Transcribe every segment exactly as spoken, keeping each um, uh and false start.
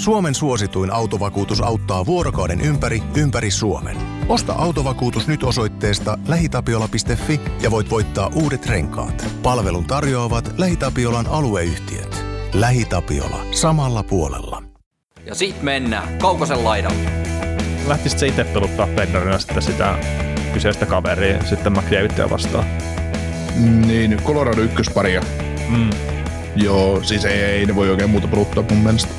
Suomen suosituin autovakuutus auttaa vuorokauden ympäri, ympäri Suomen. Osta autovakuutus nyt osoitteesta lähi tapiola piste fi ja voit voittaa uudet renkaat. Palvelun tarjoavat LähiTapiolan alueyhtiöt. LähiTapiola samalla puolella. Ja sit mennään Kaukosen laidalle. Lähtisit se itse peluttaa Pekkarina sitten sitä kyseistä kaveria sitten McDavidia vastaan? Niin, Colorado ykkösparia. Mm. Joo, siis ei, ei ne voi oikein muuta peluttaa mun mielestä.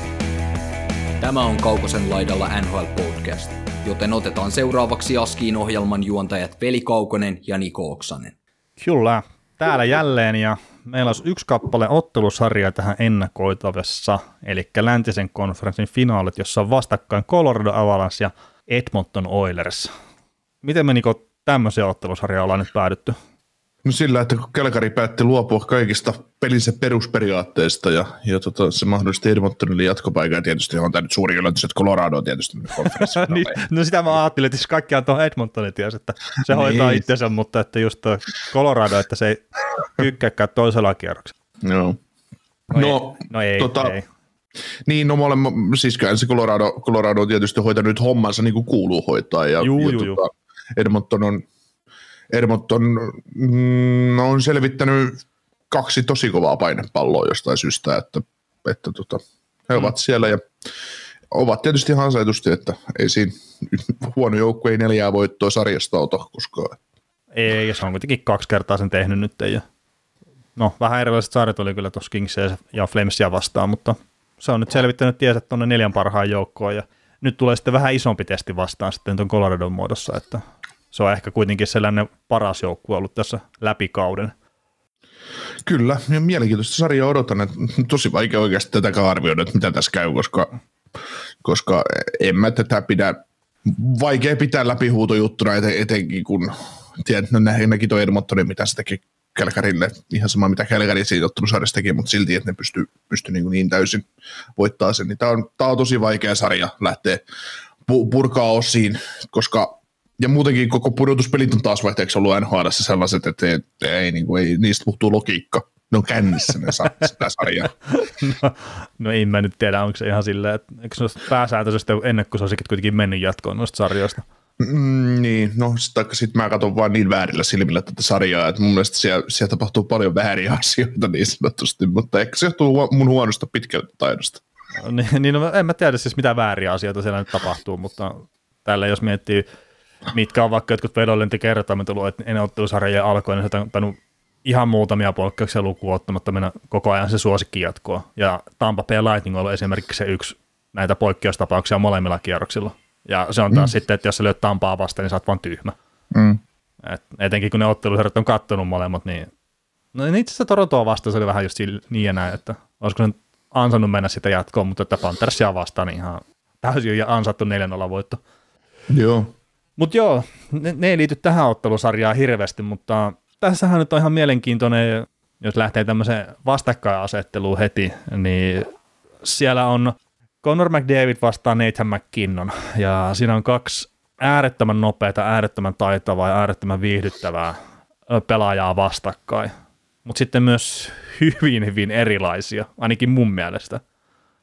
Tämä on Kaukosen laidalla N H L-podcast, joten otetaan seuraavaksi Askiin ohjelman juontajat Veli Kaukonen ja Niko Oksanen. Kyllä, täällä jälleen ja meillä olisi yksi kappale ottelusarjaa tähän ennakoitavassa, eli läntisen konferenssin finaalit, jossa on vastakkain Colorado Avalanche ja Edmonton Oilers. Miten me Niko tämmöiseen ottelusarjaan ollaan nyt päädytty? No sillä, että kun Calgary päätti luopua kaikista pelinsä perusperiaatteista ja, ja tota, se mahdollisesti Edmontonille jatkopaikan, tietysti on tämä nyt suuri yllätys, että Colorado on tietysti konferenssina. niin, no sitä mä ajattelin, että siis kaikkiaan tuohon Edmontonin ties, että se hoitaa niin itsensä, mutta että just tuo Colorado, että se ei tykkääkään toisella kierroksella. Joo. No, no, no ei, tota, ei. Niin, no mä olen, siis se Colorado, Colorado on tietysti hoitanut hommansa niin kuin kuuluu hoitaa ja, juu, ja juu, tota, juu. Edmonton on Edmonton mm, on selvittänyt kaksi tosi kovaa painepalloa jostain syystä, että, että tota, he ovat mm. siellä ja ovat tietysti ansaitusti, että ei siinä huono joukku ei neljää voittoa sarjasta ota koskaan. Ei, ja se on kuitenkin kaksi kertaa sen tehnyt nyt. Ja no, vähän erilaiset sarjat oli kyllä tuossa Kingsia ja Flamesia vastaan, mutta se on nyt selvittänyt tiesä tuonne neljän parhaan joukkoon ja nyt tulee sitten vähän isompi testi vastaan sitten tuon Coloradon muodossa, että se on ehkä kuitenkin sellainen paras joukkue ollut tässä läpikauden. Kyllä, ja mielenkiintoista sarjaa odotan, että tosi vaikea oikeasti tätäkään arvioida, että mitä tässä käy, koska, koska en mä tätä pidä, vaikea pitää läpihuutojuttuna eten, etenkin kun tiedän, että no, näkin tuo Edmontonin, mitä se teki Calgarylle, ihan sama mitä Calgary siitä ottelusarjassa teki, mutta silti, että ne pystyy, pystyy niin, niin täysin voittaa sen, niin tämä on, on tosi vaikea sarja lähteä purkaa osiin, koska ja muutenkin koko pudotuspelit on taas vaihteeksi ollut N H L:ssä sellaiset, että ei, ei, niin kuin, ei, niistä puhtuu logiikka. Ne on kännissä ne saa sitä sarjaa. No, no en mä nyt tiedä, onko se ihan silleen, että eikö se ole pääsääntöisesti ennen kuin se olisikin kuitenkin mennyt jatkoon noista sarjoista? Mm, niin, no sitten sit mä katson vaan niin väärillä silmillä tätä sarjaa, että mun mielestä siellä, siellä tapahtuu paljon vääriä asioita niin sanotusti, mutta ehkä se johtuu mun huonosta pitkältä taidosta. No, niin, no, en mä tiedä siis mitä vääriä asioita siellä nyt tapahtuu, mutta tällä jos miettii mitkä on vaikka jotkut vedonlentikertaimet ollut, että ennen ottelusarjojen alkoi, niin se on tainnut ihan muutamia poikkeuksia lukuun ottamatta mennä koko ajan se suosikki jatkoa. Ja Tampa Bay Lightning on ollut esimerkiksi se yksi näitä poikkeustapauksia molemmilla kierroksilla. Ja se on taas mm. sitten, että jos sä lyöt Tampaa vastaan, niin sä oot vaan tyhmä. Mm. Et etenkin kun ne ottelusarjat on kattonut molemmat, niin no itse asiassa Torontoa vastaan se oli vähän just niin ja näin, että olisiko se ansainnut mennä sitä jatkoon, mutta että Panthersia vastaan niin ihan täysin ansattu neljä nolla voitto. Joo. Mutta joo, ne, ne ei liity tähän ottelusarjaan hirveästi, mutta tässähän nyt on ihan mielenkiintoinen, jos lähtee tämmöiseen vastakkainasetteluun heti, niin siellä on Connor McDavid vastaan Nathan MacKinnon, ja siinä on kaksi äärettömän nopeata, äärettömän taitavaa ja äärettömän viihdyttävää pelaajaa vastakkain, mutta sitten myös hyvin, hyvin erilaisia, ainakin mun mielestä.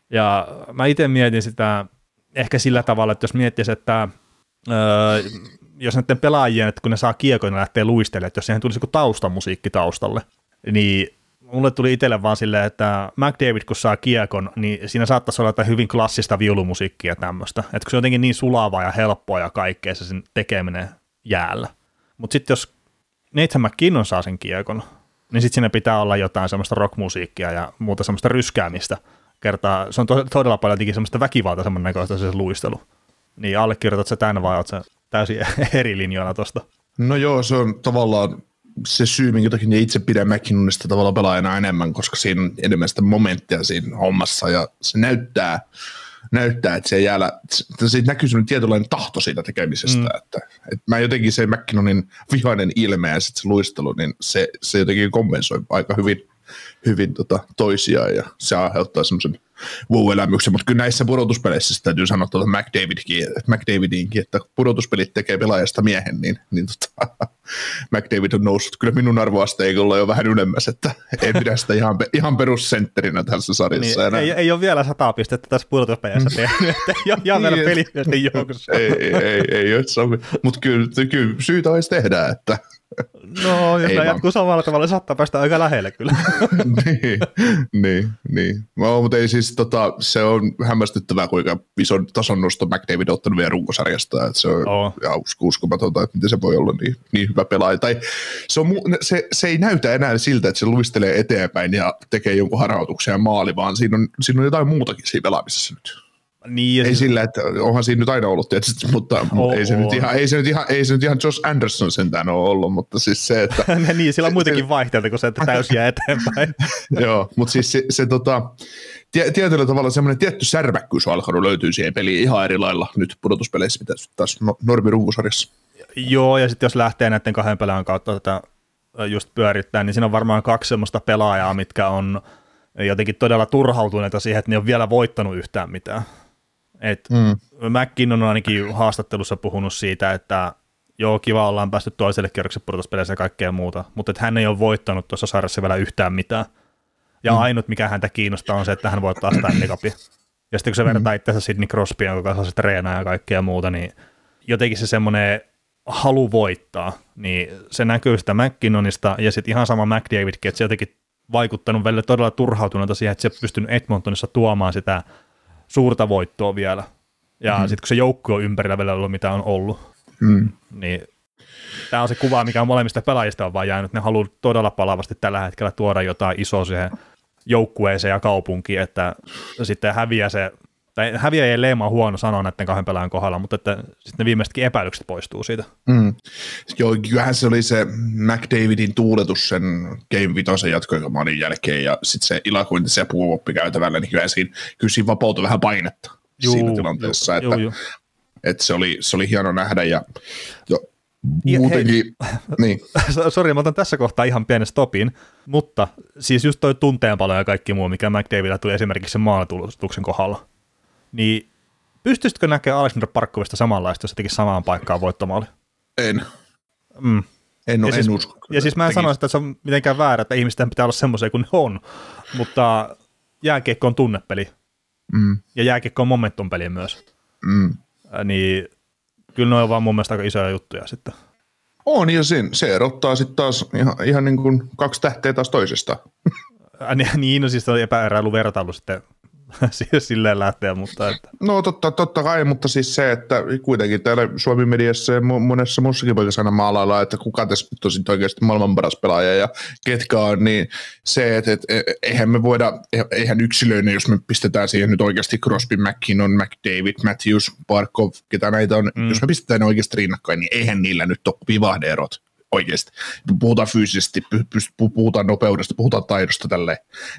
Ja mä itse mietin sitä ehkä sillä tavalla, että jos miettisi, että Öö, jos näiden pelaajien, että kun ne saa kiekoina lähtee luistelemaan, että jos siihen tulisi joku taustamusiikki taustalle, niin mulle tuli itselle vaan silleen, että McDavid kun saa kiekon, niin siinä saattaisi olla jotain hyvin klassista viulumusiikkia tämmöistä, että kun se on jotenkin niin sulavaa ja helppoa ja kaikkea se sen tekeminen jäällä. Mutta sitten jos Nathan MacKinnon saa sen kiekon, niin sitten siinä pitää olla jotain semmoista rockmusiikkia ja muuta semmoista ryskäämistä kertaa. Se on to- todella paljon jotenkin semmoista väkivalta semmoinen näköistä se luistelu. Niin allekirjoitat sä tämän vai oot sä täysin eri linjoina tosta? No joo, se on tavallaan se syy, minkä takia itse pidän MacKinnonista tavallaan pelaajana enemmän, koska siinä on enemmän sitä momenttia siinä hommassa ja se näyttää, näyttää että se jäällä, siitä näkyy sellainen tietynlainen tahto siitä tekemisestä. Mm. Että, että mä jotenkin se MacKinnonin vihainen ilme ja sitten se luistelu, niin se, se jotenkin kompensoi aika hyvin, hyvin tota toisiaan ja se aiheuttaa semmoisen wow-elämyksen, mutta kyllä näissä pudotuspeleissä sitä täytyy sanoa tuolta McDavidinkin, McDavidinkin, että pudotuspelit tekee pelaajasta miehen, niin, niin tota, McDavid on noussut kyllä minun arvoasteikolla jo vähän ylemmäs, että ei pidä sitä ihan, ihan perussentterinä tässä sarjassa. Niin, ei, ei ole vielä sataa pistettä tässä pudotuspeleissä tehnyt, että ei ole ihan vielä pelimielisten joukossa. Ei, ei, ei, ei ole sovi, mutta kyllä, kyllä syytä olisi tehdä, että no, jos nämä jatkuu samalla tavalla, niin saattaa päästä aika lähelle kyllä. niin, niin, niin. No, mutta ei siis, tota, se on hämmästyttävää, kuinka ison tason nosto McDavid on ottanut vielä runkosarjasta. Että se on oh. uskomatonta, että miten se voi olla niin, niin hyvä pelaaja. Tai se, on, se, se ei näytä enää siltä, että se luistelee eteenpäin ja tekee jonkun harhautuksen ja maali, vaan siinä on, siinä on jotain muutakin siinä pelaamisessa nyt. Niin, ei se sillä, että onhan siinä nyt aina ollut tietysti, mutta oh, ei, se oh. nyt ihan, ei, se nyt ihan, ei se nyt ihan Josh Anderson sentään ole ollut, mutta siis se, että niin, sillä on muitakin vaihteita kuin se, että täysiä eteenpäin. Joo, mutta siis se, se tota, tietyllä tavalla semmoinen tietty särmäkkyys on alkanut löytyy siihen peliin ihan eri lailla nyt pudotuspeleissä, mitä taas no, normi runkosarjassa. Joo, ja sitten jos lähtee näiden kahden pelaajan kautta tätä just pyörittää, niin siinä on varmaan kaksi semmoista pelaajaa, mitkä on jotenkin todella turhautuneita siihen, että ne on vielä voittanut yhtään mitään. Et mm. MacKinnon on ainakin haastattelussa puhunut siitä, että joo, kiva, ollaan päästy toiselle kierrokselle pudotuspeleissä ja kaikkea muuta, mutta hän ei ole voittanut tuossa sarjassa vielä yhtään mitään. Ja mm. ainut, mikä häntä kiinnostaa, on se, että hän voittaa Stanley Cupia. Ja sitten kun se vertaa itseänsä Sidney Crosbyin, joka saa se treenaa ja kaikkea muuta, niin jotenkin se semmoinen halu voittaa, niin se näkyy sitä MacKinnonista ja sitten ihan sama McDavidkin, että se jotenkin vaikuttanut välillä todella turhautuneelta siihen, että se on pystynyt Edmontonissa tuomaan sitä suurta voittoa vielä. Ja mm. sitten kun se joukko on ympärillä vielä ollut, mitä on ollut, mm. niin tämä on se kuva, mikä on molemmista pelaajista on vaan jäänyt. Ne haluaa todella palavasti tällä hetkellä tuoda jotain isoa siihen joukkueeseen ja kaupunkiin, että sitten häviää se, tai häviää ei leima on huono sanoa näiden kahden pelaajan kohdalla, mutta että sitten ne viimeisetkin epäilykset poistuu siitä. Mm. Joo, kyllähän se oli se McDavidin tuuletus sen game vitosen jatkoikamaalin jälkeen, ja sitten se ilakointi se puoloppi käytävällä, niin kyllä siinä, kyllä siinä vapautui vähän painetta juu, siinä tilanteessa, juu, että, juu, että, että se, oli, se oli hieno nähdä, ja jo, muutenkin, hei, niin. Sori, mä otan tässä kohtaa ihan pienen stopin, mutta siis just toi tunteenpalo ja kaikki muu, mikä McDavidillä tuli esimerkiksi sen maanatulustuksen kohdalla, niin pystyisitkö näkemään Aleksander Barkovista samanlaista, jos se teki samaan paikkaan voittomaali? En. Mm. En, ole, ja siis, en usko. Ja siis mä en sano, että se on mitenkään väärä, että ihmisten pitää olla semmoisia kuin ne on, mutta jääkiekko on tunnepeli. Mm. Ja jääkiekko on momentumpeli myös. Mm. Niin kyllä ne on vaan mun mielestä aika isoja juttuja sitten. On ja sen, se erottaa sitten taas ihan, ihan niin kuin kaksi tähteä taas toisesta. Niin, no siis se on epäeräilu vertailu sitten. Silleen lähtee, mutta että no totta, totta kai, mutta siis se, että kuitenkin täällä Suomen mediassa ja monessa muussakin paikassa aina maalaillaan, että kuka tässä nyt on sitten oikeasti maailman paras pelaaja ja ketkä on, niin se, että et, eihän me voida, eihän yksilöinä, jos me pistetään siihen nyt oikeasti Crosby, MacKinnon, McDavid, Matthews, Barkov, ketä näitä on, mm. jos me pistetään ne oikeasti rinnakkain, niin eihän niillä nyt ole vivahdeerot. Oikeasti. Puhutaan fyysisesti, puhutaan nopeudesta, puhutaan taidosta tälleen.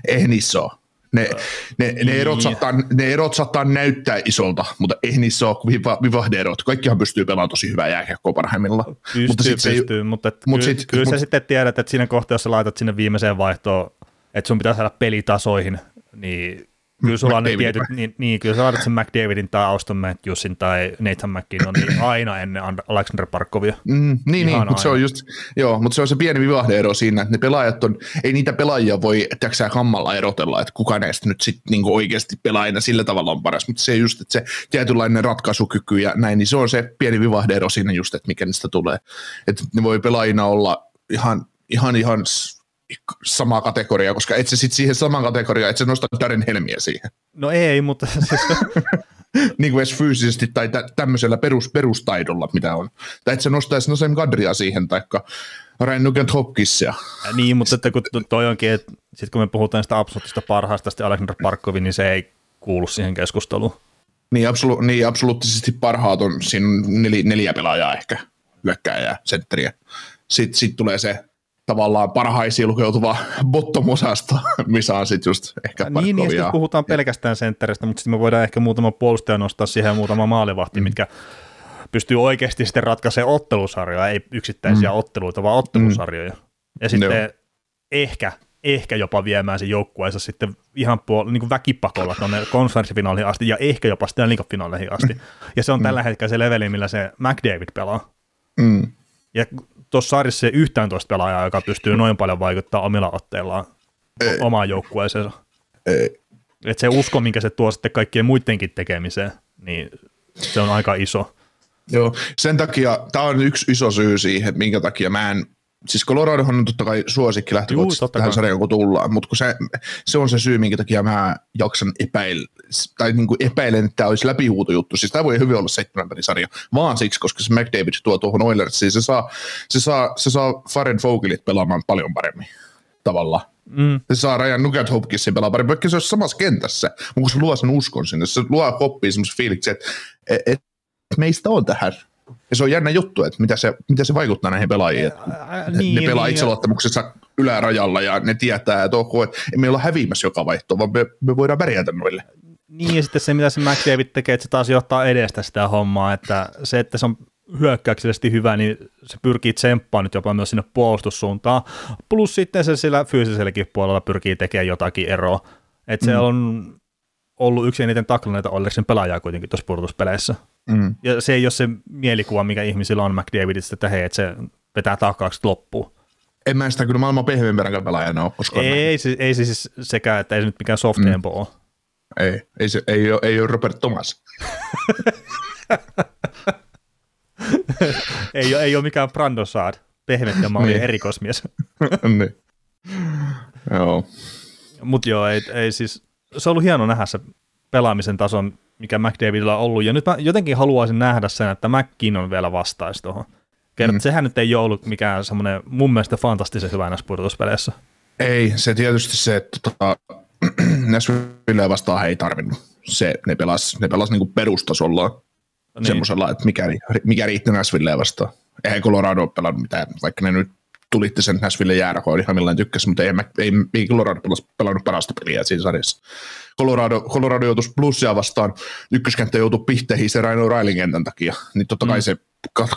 Eihän niissä ole. Ne, ne, ne, erot niin. saattaa, ne erot saattaa näyttää isolta, mutta ei niissä ole vivahdeerot. Kaikkihan pystyy pelaamaan tosi hyvää jääkiekkoa parhaimmillaan. Pystyy, mutta sit pystyy, se, mutta mut kyllä kyl mut, sä sitten tiedät, että siinä kohtaa, jos sä laitat sinne viimeiseen vaihtoon, että sun pitää saada pelitasoihin, niin kyllä sulla on ne tietyt, niin, niin kyllä sä laitat sen McDavidin tai Auston Matthewsin tai Nathan MacKinnon niin aina ennen Aleksander Barkovia. Mm, niin, niin mutta se on just, joo, mutta se on se pieni vivahdeero siinä, että ne pelaajat on, ei niitä pelaajia voi täksää kammalla erotella, että kuka näistä nyt sitten niinku oikeasti pelaajana sillä tavalla on paras, mutta se just, että se tietynlainen ratkaisukyky ja näin, niin se on se pieni vivahdeero siinä just, että mikä niistä tulee. Että ne voi pelaajina olla ihan, ihan, ihan samaa kategoriaa, koska et se sitten siihen samaan kategoriaan, et se nosta Darren Helmiä siihen. No ei, mutta siis niin kuin edes fyysisesti tai tä- tämmöisellä perus, perustaidolla, mitä on. Tai et se nostaisi Noseem Kadria siihen, taikka Ryan Nugent-Hopkinsia. Niin, mutta että kun toi onkin, että sitten kun me puhutaan sitä absoluuttista parhaasta, sitten Aleksander Barkovin, niin se ei kuulu siihen keskusteluun. Niin, absolu- niin absoluuttisesti parhaat on siinä nel- neljä pelaajaa ehkä, hyökkääjää, sentteriä. Sitten sit tulee se tavallaan parhaisiin lukeutuva bottom-osasta, missä on sitten just ehkä Barkovia. Niin, niin sitten puhutaan pelkästään sentteristä, mutta sitten me voidaan ehkä muutama puolustaja nostaa siihen muutama maalivahti, mm. mitkä pystyy oikeasti sitten ratkaisemaan ottelusarjoja, ei yksittäisiä mm. otteluita, vaan ottelusarjoja. Ja sitten no. ehkä ehkä jopa viemään sen joukkueensa sitten ihan puol- niin kuin väkipakolla tuonne konferenssifinaaliin asti ja ehkä jopa Stanley Cup-finaaleihin asti. Ja se on mm. tällä hetkellä se leveli, millä se McDavid pelaa. Mm. Ja tuossa sarjassa ei yhtään toista pelaajaa, joka pystyy noin paljon vaikuttamaan omilla otteillaan ei. omaan joukkueeseensa. Että se usko, minkä se tuo sitten kaikkien muidenkin tekemiseen, niin se on aika iso. Joo, sen takia tämä on yksi iso syy siihen, minkä takia mä en, siis Coloradohan on totta kai suosikki lähtökohtaisesti tähän sarjaan, kun tullaan, mutta kun se, se on se syy, minkä takia mä jaksan epäillä, tai niin kuin epäilen, että tämä olisi läpihuutojuttu, siis tämä voi hyvin olla seitsemän pelin sarja, vaan siksi, koska se McDavid tuo tuohon Oilersiin, se saa, se saa, se saa Faren Fogelit pelaamaan paljon paremmin tavallaan. Mm. Se saa Ryan Nugent-Hopkinsin pelaa paremmin, vaikka se olisi samassa kentässä, mutta kun se luo sen uskon sinne, se luo hoppiin semmoisen fiiliksen, että et, et, meistä on tähän. Ja se on jännä juttu, että mitä se, mitä se vaikuttaa näihin pelaajiin. Ää, niin, ne pelaa niin, itseluottamuksensa ylärajalla ja ne tietää, että okay, me ei olla häviämässä joka vaihtoa, vaan me, me voidaan pärjätä noille. Niin ja sitten se, mitä se McDavid tekee, että se taas johtaa edestä sitä hommaa, että se, että se on hyökkäyksellisesti hyvä, niin se pyrkii tsemppaan nyt jopa myös sinne puolustussuuntaan, plus sitten se sillä fyysiselläkin puolella pyrkii tekemään jotakin eroa. Että mm. se on ollut yksi eniten taklaneita Oilersin pelaajaa kuitenkin tuossa pudotuspeleissä. Mm. Ja se ei ole se mielikuva, mikä ihmisillä on McDavidista, että hei, että se vetää takaaksi loppuun. En mä sitä kyllä maailman pehmeämpänäkään pelaajana ole koskaan. Ei se ei, siis sekään, että ei se nyt mikään soft tempo mm. ole. Ei, ei, se, ei, ole, ei ole Robert Thomas. ei, ole, ei ole mikään Brandon Saad, pehmettä maali niin. erikoismies. niin. Joo. Mut joo, ei, ei siis, se on ollut hieno nähdä se pelaamisen tason, mikä McDavidilla on ollut, ja nyt mä jotenkin haluaisin nähdä sen, että MacKinnon vielä vastaisi tuohon. Mm. Sehän nyt ei ole ollut mikään semmoinen mun mielestä fantastisen hyvä näissä pudotuspeleissä. Ei, se tietysti se, että tota, Nashville vastaan he ei tarvinnut. Se, ne pelasivat ne pelas niinku perustasollaan niin. semmoisella, että mikä, mikä riitti Nashville vastaan. Eihän Colorado pelannut mitään, vaikka ne nyt tulitte sen Nashville jääräkoon, ihan millään tykkäsi, mutta ei, ei, ei Colorado pelannut parasta peliä siinä sarjassa. Colorado, Colorado joutuisi plussia vastaan, ykköskenttä joutui pihteihin se Ryan O'Reillyn kentän takia, niin totta kai mm. se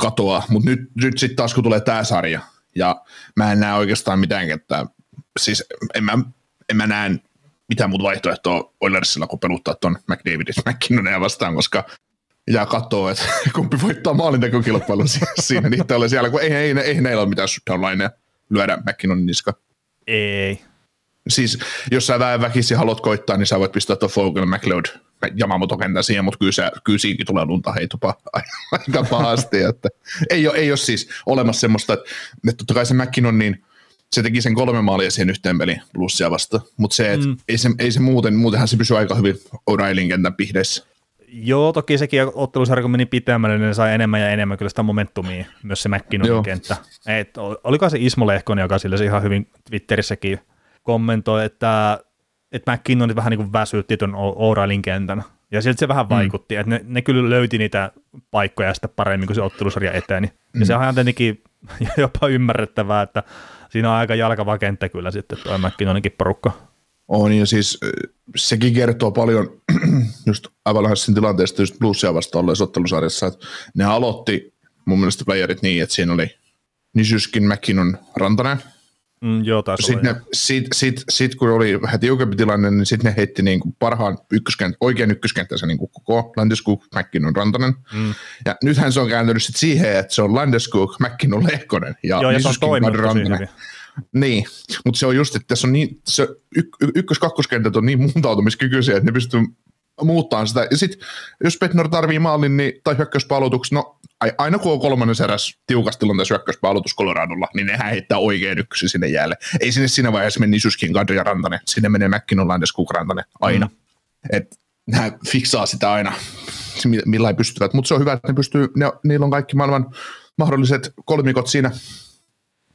katoaa, mutta nyt, nyt sitten taas kun tulee tämä sarja, ja mä en näe oikeastaan mitään kenttää, siis en mä, en mä näe mitään muuta vaihtoehtoa Oilersilla, kun peluttaa tuon McDavidin MacKinnonia vastaan, koska ja katsoo, että kumpi voittaa maalintekokilpailun siinä niitä ole siellä, kun ei, ei, ei näillä ole mitään shutdownlineja lyödä MacKinnonin niska. Ei. Siis jos sä vähän väkisin haluat koittaa, niin sä voit pistää tuon Fogel, McLeod, Yamamoto-kentän siihen, mutta kyllä, kyllä siinkin tulee lunta heitupa aika pahasti. Että. Ei, ole, ei ole siis olemassa semmoista, että, että totta kai se MacKinnon, niin se teki sen kolme maalia siihen yhteen peliin plussia vasta, mutta se, mm. ei, se, ei se muuten, muutenhan se pysyy aika hyvin O'Reillyn kentän pihdeissä. Joo, toki sekin ottelusarja, kun meni pitämällä, niin ne sai enemmän ja enemmän kyllä sitä momentumia, myös se MacKinnonin kenttä. Et, oliko se Ismo Lehkonen, joka sillä se ihan hyvin Twitterissäkin kommentoi, että, että MacKinnon vähän niin kuin väsytti tuon O'Reillyn kentän. Ja sieltä se vähän vaikutti, mm. että ne, ne kyllä löyti niitä paikkoja sitten paremmin, kuin se ottelusarja eteni. Ja mm. se on tietenkin jopa ymmärrettävää, että siinä on aika jalkava kenttä kyllä sitten tuo MacKinnoninkin porukka. On, ja siis sekin kertoo paljon just Avalanchen tilanteesta just Bluesia vastaan olleessa ottelusarjassa, että ne aloitti mun mielestä playerit niin, että siinä oli Nisyskin, MacKinnon, Rantanen. Mm, joo, sitten sit, sit, sit, kun oli vähän tiukempi tilanne, niin sitten ne heitti niinku parhaan ykköskenttä, oikean ykköskenttänsä niinku koko Landeskog, MacKinnon, Rantanen. Mm. Ja nythän se on kääntynyt sit siihen, että se on Landeskog, MacKinnon, Lehkonen ja Nisyskin, Rantanen. Niin, mutta se on just, että tässä on niin, se y- ykkös-kakkoskentät on niin muuntautumiskykyisiä, että ne pystyy muuttamaan sitä. Ja sitten, jos Petnor tarvii maalin niin, tai hyökkäyspääaloituksen, no aina kun on kolmannen seräs tiukassa tilanteessa hyökkäyspääaloitus Coloradolla, niin nehän heittää oikein ykkösi sinne jäälle. Ei sinne siinä vaiheessa mene Nisyskin, Kadri ja Rantanen, sinne menee MacKinnon, Landeskog, Rantanen, aina. Mm. Että nämä fiksaa sitä aina, millä he pystyvät. Mutta se on hyvä, että ne pystyy, ne, niillä on kaikki maailman mahdolliset kolmikot siinä,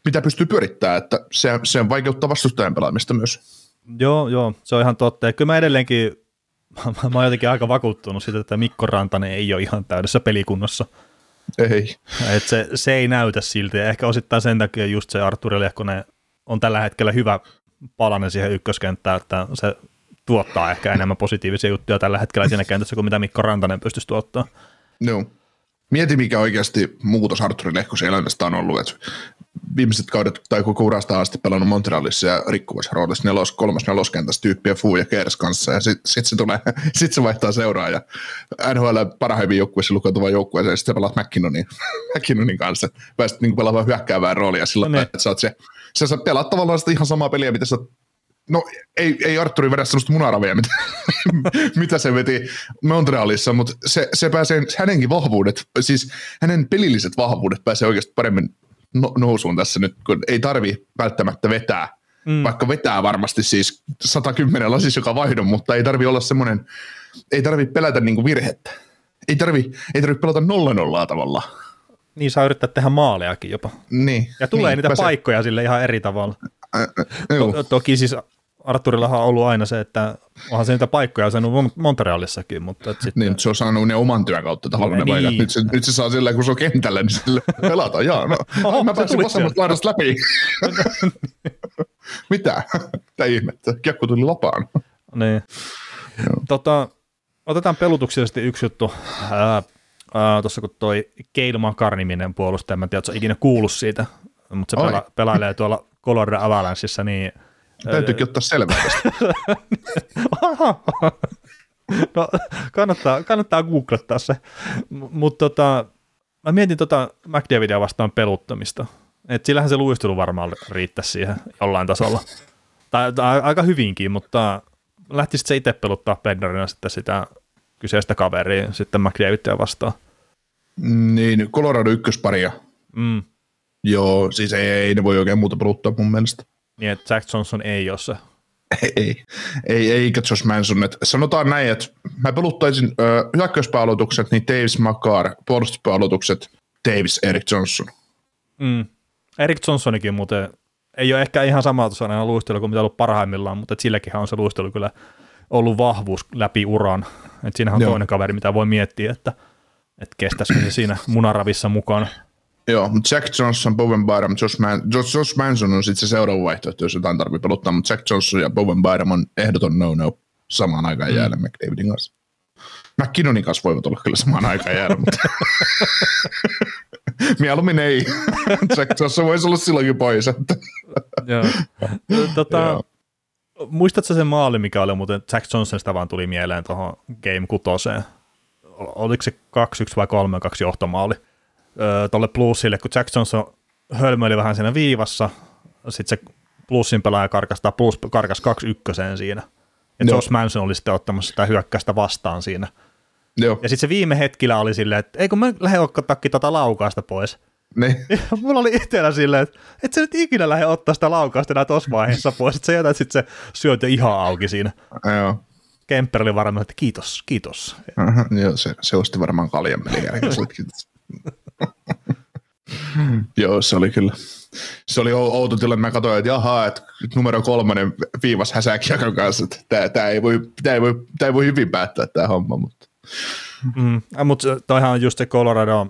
mitä pystyy pyörittämään, että se, se on vaikeuttaa vastustajan pelaamista myös. Joo, joo, se on ihan totta. Ja kyllä mä edelleenkin, mä, mä oon jotenkin aika vakuuttunut siitä, että Mikko Rantanen ei ole ihan täydessä pelikunnossa. Ei. Et se, se ei näytä silti. Ehkä osittain sen takia just se Artturi Lehkonen on tällä hetkellä hyvä palanen siihen ykköskenttään, että se tuottaa ehkä enemmän positiivisia juttuja tällä hetkellä siinä kentässä, kuin mitä Mikko Rantanen pystyisi tuottamaan. Joo. Mieti, mikä oikeasti muutos Artturi Lehkosen elämästä on ollut, että viimeiset kaudet tai koko urasta asti pelannut Montrealissa ja rikkuvassa roolissa nelos, kolmas neloskentässä tyyppiä Fuu ja Keers kanssa ja sitten sit se, sit se vaihtaa seuraa ja N H L parhaimmin joukkueessa lukautuvan joukkueeseen ja sitten sä pelaat MacKinnonin, MacKinnonin kanssa. Pääsit niin pelaamaan hyökkäävää roolia sillä no, että sä oot se, sä, sä pelaat tavallaan sitä ihan samaa peliä, mitä sä no ei, ei Artturi vedä sellaista munaravia, mitä, mitä se veti Montrealissa, mutta se, se pääsee, hänenkin vahvuudet, siis hänen pelilliset vahvuudet pääsee oikeasti paremmin no, nousuun tässä nyt, kun ei tarvi välttämättä vetää, mm. vaikka vetää varmasti siis sata kymmenen lasis joka vaihdon, mutta ei tarvi olla semmoinen, ei tarvi pelätä niinku virhettä, ei tarvi, ei tarvi pelata nolla nollaa tavallaan. Niin saa yrittää tehdä maaleakin jopa. Niin. Ja tulee niin, niitä pääsee paikkoja sille ihan eri tavalla. Ä, ä, to, toki siis Artturillahan on ollut aina se, että onhan se niitä paikkoja saanut Montrealissakin, mutta sitten niin, se on saanut ne oman työn kautta tavallaan niin. Paikat. Nyt se, nyt se saa sillä, kun se on kentällä, niin sillä pelata. Jaa, no, oho, mä pääsin vasemmasta laidasta läpi. Mitä? Mitä ihmettä? Kiekko tuli lapaan. Niin. Tota, otetaan pelutuksellisesti yksi juttu. Ää, ää, tossa kun toi Cale Makar-niminen puolustaja, mä en tiedä, että sä ikinä kuullut siitä, mutta se pela, pelailee tuolla Colorado Avalanchessa, niin täytyykin ottaa selvää tästä. No, kannattaa, kannattaa googlettaa se. Mutta tota, mä mietin tota McDavidia vastaan peluttamista. Et sillähän se luistelu varmaan riittäisi siihen jollain tasolla. Tai, tai aika hyvinkin, mutta lähtisit se itse peluttaa Pendarina sitten sitä kyseistä kaveria sitten McDavidia vastaan. Niin, Colorado ykkösparia. Mm. Joo, siis ei, ei ne voi oikein muuta peluttaa mun mielestä. Niin, että Jack Johnson ei ole se. Ei, ei, eikä Josh Manson. Et sanotaan näin, että mä peluttaisin hyökkäyspääaloitukset, niin Davis Makar, puolustuspääaloitukset, Davis Erik Johnson. Mm. Erik Johnsonikin muuten ei ole ehkä ihan samaa tuossa aina luistelu kuin mitä ollut parhaimmillaan, mutta silläkinhän on se luistelu kyllä ollut vahvuus läpi uran. Et siinähän on joo, toinen kaveri, mitä voi miettiä, että et kestäisikö se siinä munaravissa mukana. Joo, mutta Jack Johnson, Bowen Byram, Josh, Man- Josh, Josh Manson on sitten se seuraava vaihtoehto, jos jotain tarvitsee pelottaa, mutta Jack Johnson ja Bowen Byram on ehdoton no-no samaan aikaan jäädä mm. McDavidin kanssa. McKinnonin kanssa voivat olla kyllä samaan aikaan jäädä, mutta mieluummin ei. Jack Johnson voisi olla silloinkin pois. Joo. Tota, muistatko sen maali, mikä oli muuten Jack Johnsonista vaan tuli mieleen tuohon Game kutoseen? Oliko se kaksi yksi vai kolme kaksi johtomaali? Tuolle Bluesille, kun Jack Johnson hölmöili vähän siinä viivassa, sitten se Bluesin pelaaja karkastaa, Blues karkas kaksi yksi siinä. Ja no. Josh Manson oli sitten ottamassa sitä hyökkäystä vastaan siinä. No. Ja sitten se viime hetkellä oli silleen, että eikö mä lähde ottaakin tota laukausta pois. Niin. Mulla oli itsellä silleen, että et sä nyt ikinä lähde ottaa sitä laukausta enää tuossa vaiheessa pois, että sä jätät sitten se syöntö ihan auki siinä. Joo. No. Kemper oli varmaan, että kiitos, kiitos. Aha, joo, se, se osti varmaan kaljan peliä. Joo, se oli kyllä. Se oli outo tilanne, mä katsoin, että jaha, että numero kolmannen viivas häsäkiekon kanssa, että tää, tää, ei voi, tää, ei voi, tää ei voi hyvin päättää tää homma, mutta mm, mutta toihan on just se Colorado,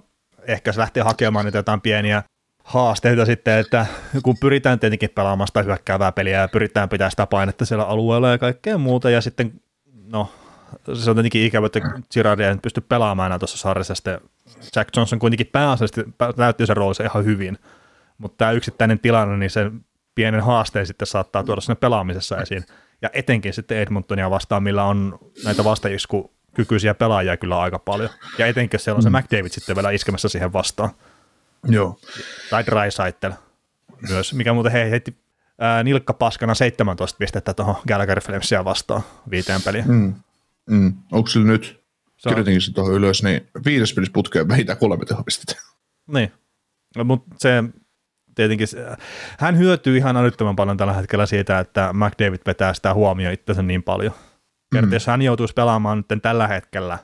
ehkä se lähtee hakemaan nyt jotain pieniä haasteita sitten, että kun pyritään tietenkin pelaamaan sitä hyökkäävää peliä ja pyritään pitää sitä painetta siellä alueella ja kaikkea muuta ja sitten, no se on tietenkin ikävä, että Girardi ei pysty pelaamaan enää tuossa sarjassa, sitten Jack Johnson kuitenkin pääasiallisesti näytti sen roolissa ihan hyvin, mutta tämä yksittäinen tilanne, niin sen pienen haasteen sitten saattaa tuoda sinne pelaamisessa esiin, ja etenkin sitten Edmontonia vastaan, millä on näitä vastaiskukykyisiä pelaajia kyllä aika paljon, ja etenkin siellä on se McDavid sitten vielä iskemässä siihen vastaan. Joo. Tai Draisaitl myös, mikä muuten he heitti ää, nilkkapaskana seitsemäntoista pistettä tuohon Calgary Flamesia vastaan viiteen peliin. Mm. Mm. Onko sillä nyt? Se kirjoitinkin se tuohon ylös, niin viides pelissä putkeen vähintään kolme tehopistettä. Niin, no, mutta se tietenkin, se, hän hyötyy ihan älyttömän paljon tällä hetkellä siitä, että McDavid vetää sitä huomioon itsensä niin paljon. Kerti, mm. jos hän joutuisi pelaamaan nyt tällä hetkellä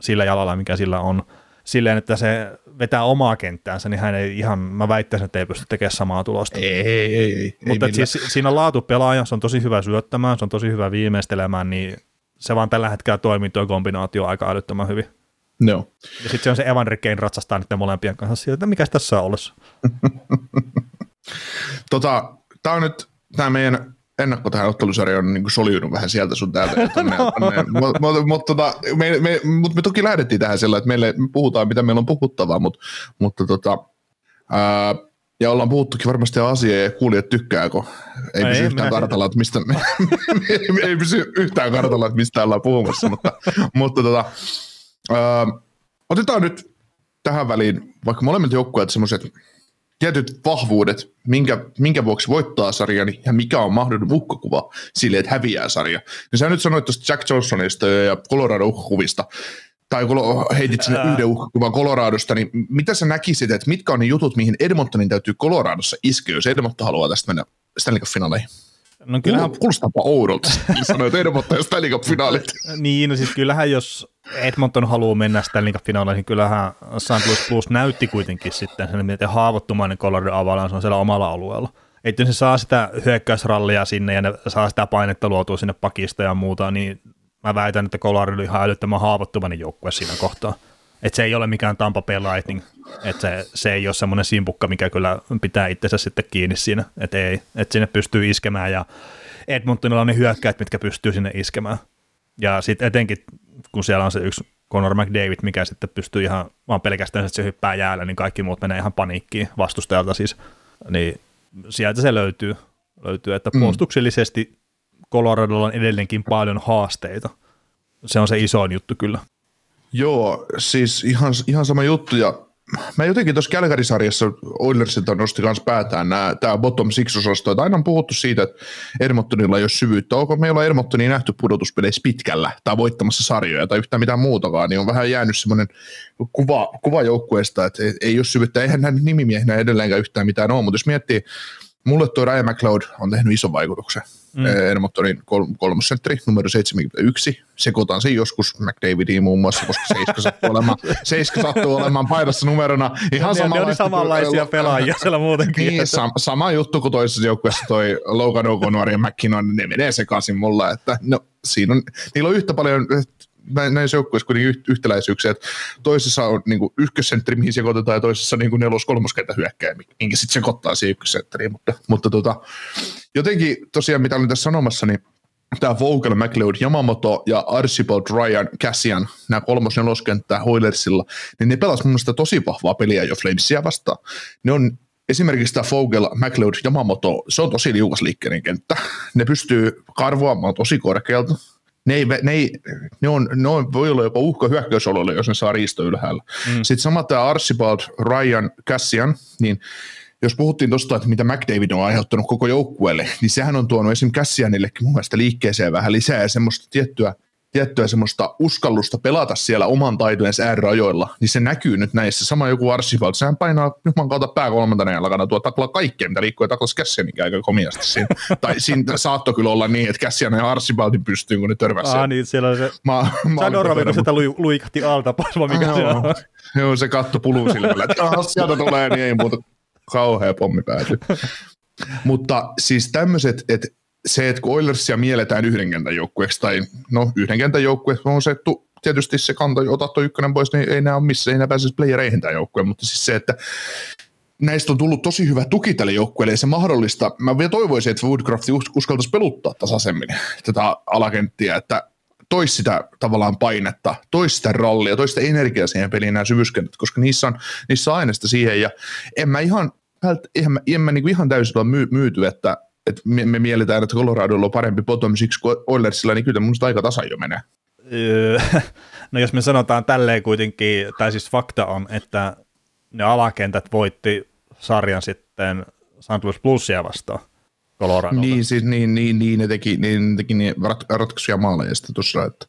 sillä jalalla, mikä sillä on, silleen, että se vetää omaa kenttäänsä, niin hän ei ihan, mä väittäisin, että ei pysty tekemään samaa tulosta. Ei, ei, ei. ei mutta ei siis, siinä on laatupelaaja, se on tosi hyvä syöttämään, se on tosi hyvä viimeistelemään, niin se vaan tällä hetkellä toimii tuo kombinaatio aika älyttömän hyvin. No. Ja sitten se on se Evander Kane ratsastaa niiden molempien kanssa siitä, että mikäs tässä on ollessa. tota, tää on nyt, tää meidän ennakko tähän ottelusarjaan on niinku soljunut vähän sieltä sun täältä. Mutta mut, mut, tota, me, me, mut me toki lähdettiin tähän sillä, että meille, me puhutaan mitä meillä on puhuttavaa, mutta mut, tota, Ja ollaan puhuttukin varmasti asiaa ja kuulijat tykkääkö. Ei pysy ei, yhtään kartalla, että mistä me, ei pysy yhtään kartalla, että mistä ollaan puhumassa, mutta, mutta tota, ö, otetaan nyt tähän väliin vaikka molemmat joukkueet semmoiset tietyt vahvuudet, minkä, minkä vuoksi voittaa sarjan ja mikä on mahdollinen uhkakuva sille, että häviää sarja. Ja sä nyt sanoit tuosta Jack Johnsonista ja Colorado uhkakuvista, tai kun heitit sinne Ää... yhden uhkakuvan Coloradosta, niin mitä sä näkisit, että mitkä on ne jutut, mihin Edmontonin täytyy Coloradossa iskeä, jos Edmonton haluaa tästä mennä Stanley Cup-finaaleihin? No kyllähän... Kuulostaapa oudolta, sanoit Edmonton ja Stanley Cup-finaalit. Niin, no siis kyllähän jos Edmonton haluaa mennä Stanley Cup-finaaleihin, kyllähän Saint Louis Blues näytti kuitenkin sitten sen, miten haavoittumainen Colorado Avalanche on siellä omalla alueella. Että jos se saa sitä hyökkäysrallia sinne ja ne saa sitä painetta luotua sinne pakista ja muuta, niin mä väitän, että Colorado oli ihan älyttömän haavoittumainen joukkue siinä kohtaa. Että se ei ole mikään Tampa Bay Lightning, että se, se ei ole semmoinen simpukka, mikä kyllä pitää itsensä sitten kiinni siinä, että ei, että sinne pystyy iskemään ja Edmontonilla on ne hyökkäät, mitkä pystyy sinne iskemään. Ja sitten etenkin, kun siellä on se yksi Connor McDavid, mikä sitten pystyy ihan, vaan pelkästään se hyppää jäällä, niin kaikki muut menee ihan paniikkiin vastustajalta siis, niin sieltä se löytyy, löytyy että mm. puolustuksellisesti Coloradolla on edelleenkin paljon haasteita. Se on se isoin juttu kyllä. Joo, siis ihan, ihan sama juttu, ja mä jotenkin tuossa Calgary-sarjassa Oilersilta nosti kanssa päätään tämä bottom six-osasto, että aina on puhuttu siitä, että Edmontonilla ei ole syvyyttä, onko me ei ole Edmontonia nähty pudotuspeleissä pitkällä tai voittamassa sarjoja tai yhtään mitään muutakaan, niin on vähän jäänyt semmoinen kuva, kuva joukkueesta, että ei ole syvyyttä, eihän näin nimimiehenä edelleenkään yhtään mitään ole, mutta jos miettii, mulle tuo Ryan McLeod on tehnyt ison vaikutuksen. Mm. Edmontonin kolmosentteri, numero seitsemänkymmentäyksi. Sekoitan sen joskus McDavidiin muun muassa, koska seiska sattuu olemaan, olemaan paidassa numerona. Ihan ne, ne oli samanlaisia pelaajia siellä muutenkin. Niin, sam, sama juttu kuin toisessa joukkueessa toi Logan O'Connor ja McKinnon, ne menee sekaisin mulla. Että, no, siinä on, niillä on yhtä paljon näissä joukkueissa kuitenkin yhtäläisyyksiä, että toisessa on niin kuin ykkössentteri, mihin sekoitetaan, ja toisessa niin kuin nelos-kolmoskenttä hyökkää, minkä sitten sekoittaa siihen ykkössentteriin, mutta, mutta tota, jotenkin tosiaan, mitä olin tässä sanomassa, niin tämä Vogel, McLeod, Yamamoto ja Archibald Ryan, Cassian, nämä kolmos-neloskenttää Oilersilla, niin ne pelasivat mun mielestä tosi vahvaa peliä jo Flamesia vastaan. Ne on esimerkiksi tämä Vogel, McLeod, Yamamoto, se on tosi liukas liikkeinen kenttä. Ne pystyy karvoamaan tosi korkealta. Ne, ei, ne, ei, ne, on, ne on, voi olla jopa uhka hyökkäysololle, jos ne saa riisto ylhäällä. Mm. Sitten sama tämä Archibald, Ryan, Cassian, niin jos puhuttiin tuosta, että mitä McDavid on aiheuttanut koko joukkueelle, niin sehän on tuonut esimerkiksi Cassianillekin mun mielestä liikkeeseen vähän lisää ja semmoista tiettyä, tiettyä semmoista uskallusta pelata siellä oman taitojensa äärirajoilla, niin se näkyy nyt näissä. Sama joku Archibald, sehän painaa juman kautta pää kolmantena jalkana, tuo taklaa kaikkea, mitä liikkuu ja taklasi Cassianinkin aika komiasti siinä. Tai siinä saattoi kyllä olla niin, että Cassian ja Archibaldin pystyy, kun ne törmäsivät. Ah niin, siellä on se. Mä, mä Sä normi, kun sitä lu, luikahti alta, pasma mikä se on. Joo, se katto puluu silmällä, että sieltä tulee, niin ei muuta. Kauhea pommi päätyy. Mutta siis tämmöiset, että se, että kun Oilersia mielletään yhden kentän joukkueeksi, tai no yhden kentän joukkueeksi on se, että tietysti se kanta, ota tuo ykkönen pois, niin ei nämä ole missään, ei nämä pääse playereihin tämän joukkueen, mutta siis se, että näistä on tullut tosi hyvä tuki tälle joukkueelle, ja se mahdollista, mä vielä toivoisin, että Woodcrafti uskaltaisi peluttaa tasaisemmin tätä alakenttiä, että tois sitä tavallaan painetta, tois sitä rallia, tois sitä energiaa siihen peliin nämä syvyyskentät, koska niissä on, niissä on aineista siihen, ja en mä ihan, en mä, en mä niin kuin ihan täysin ole myy, myyty, että että me, me mielletään, että Coloradolla on parempi bottom six kuin Oilersilla, niin kyllä minusta aika tasan jo menee. No jos me sanotaan tälleen kuitenkin, tai siis fakta on, että ne alakentät voitti sarjan sitten Saint Louis Bluesia vastaan Coloradolla. Niin, siis, niin, niin, niin ne teki, niin, ne teki niin ratkaisuja maaleja sitten tuossa. Että.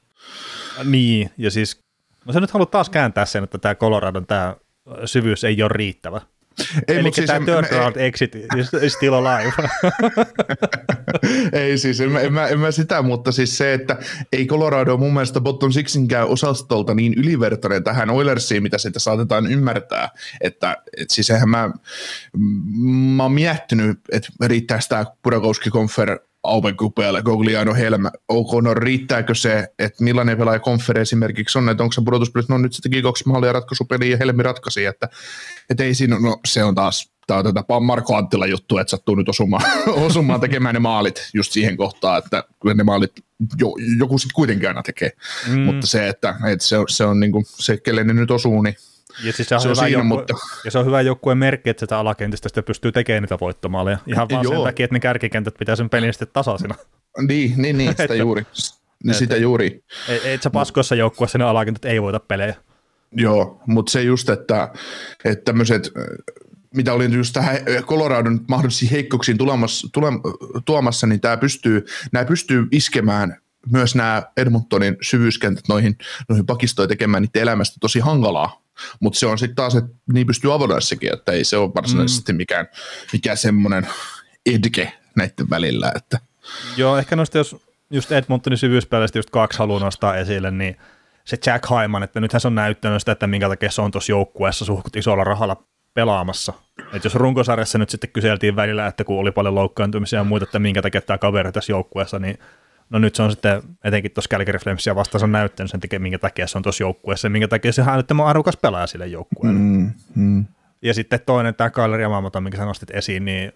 Niin, ja siis, no sä nyt haluat taas kääntää sen, että tämä Coloradon tämä syvyys ei ole riittävä. Ei, eli tämä siis third round exit is still alive. Ei siis, en mä, en, mä, en mä sitä, mutta siis se, että ei Colorado mun mielestä bottom sixinkään osastolta niin ylivertainen tähän Oilersiin, mitä sitä saatetaan ymmärtää, että et siis eihän mä, mä oon miettinyt, että riittää sitä Burakovsky-konfer Aubenkupealle, Cogliano, Helmä, O'Connor, riittääkö se, että millainen pelaaja konfere esimerkiksi on, että onko se pudotuspelissä, no nyt sittenkin kaksi maalia ratkaisupeliä ja Helmi ratkaisi, että et ei siinä, no se on taas, tämä on tätä Marko Anttilan juttu, että sattuu nyt osumaan, osumaan tekemään ne maalit just siihen kohtaan, että kyllä ne maalit jo, joku sitten kuitenkin aina tekee, mm. mutta se, että et se, se on niin kuin, se kelle ne nyt osuu, niin Ja siis se on, se on hyvä siinä, joku, mutta... ja se on hyvä joukkueen merkki, että sitä alakentistä sitä pystyy tekemään niitä voittamaan. Ja ihan vaan sen takia, että ne kärkikentät pitää sen pelin sitten tasaisena. Niin, niin, niin, sitä juuri. Niin sitä juuri. Et, et sä paskoissa joukkueessa ne alakentät ei voita pelejä. Joo, mutta se just, että, että tämmöiset, mitä oli just tähän Coloradon mahdollisiin heikkouksiin tulemassa, tulem, tuomassa, niin tämä pystyy, nämä pystyy iskemään myös nämä Edmontonin syvyyskentät noihin, noihin pakistoihin tekemään niiden elämästä tosi hankalaa, mutta se on sitten taas, että niin pystyy Avalanchekin, että ei se ole varsinaisesti mm. mikään, mikään semmoinen edge näiden välillä. Että. Joo, ehkä noista jos just Edmontonin syvyyspeleistä just kaksi haluaa nostaa esille, niin se Jack Hyman, että nythän se on näyttänyt sitä, että minkä takia se on tuossa joukkueessa suhkut isolla rahalla pelaamassa. Et jos runkosarjassa nyt sitten kyseltiin välillä, että kun oli paljon loukkaantumisia ja muita, että minkä takia tämä kaveri tässä joukkueessa, niin no nyt se on sitten etenkin tuossa Calgary Flamesia vastaan se on näyttänyt sen tekee, minkä takia se on tuossa joukkueessa ja minkä takia se on arvokas pelaaja sille joukkueelle. Mm, mm. Ja sitten toinen tämä Kaileri Yamamoto, minkä sä nostit esiin, niin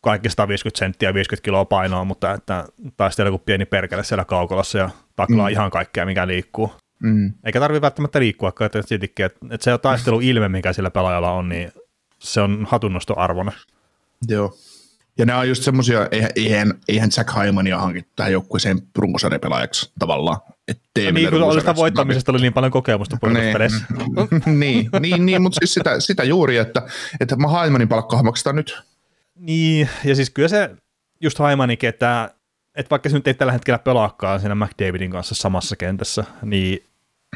kaikki sata viisikymmentä senttiä ja viisikymmentä kiloa painoa, mutta että taistelee joku pieni perkele siellä kaukolossa ja taklaa mm. ihan kaikkea, mikä liikkuu. Mm. Eikä tarvitse välttämättä liikkuakaan, että, että se taistelu ilme, mikä sillä pelaajalla on, niin se on hatunnoston arvona. Joo. Ja nämä on just semmoisia, eihän, eihän Jack Hymania hankittu tähän joukkueeseen runkosarjan pelaajaksi tavallaan. No niin, kun olisesta voittamisesta oli niin paljon kokemusta puolustuspelissä. niin, niin, niin, mutta siis sitä, sitä juuri, että, että mä Hymanin palkkaa maksetaan nyt. Niin, ja siis kyllä se just Hymanikin, että että vaikka se nyt ei tällä hetkellä pelaakaan siinä McDavidin kanssa samassa kentässä, niin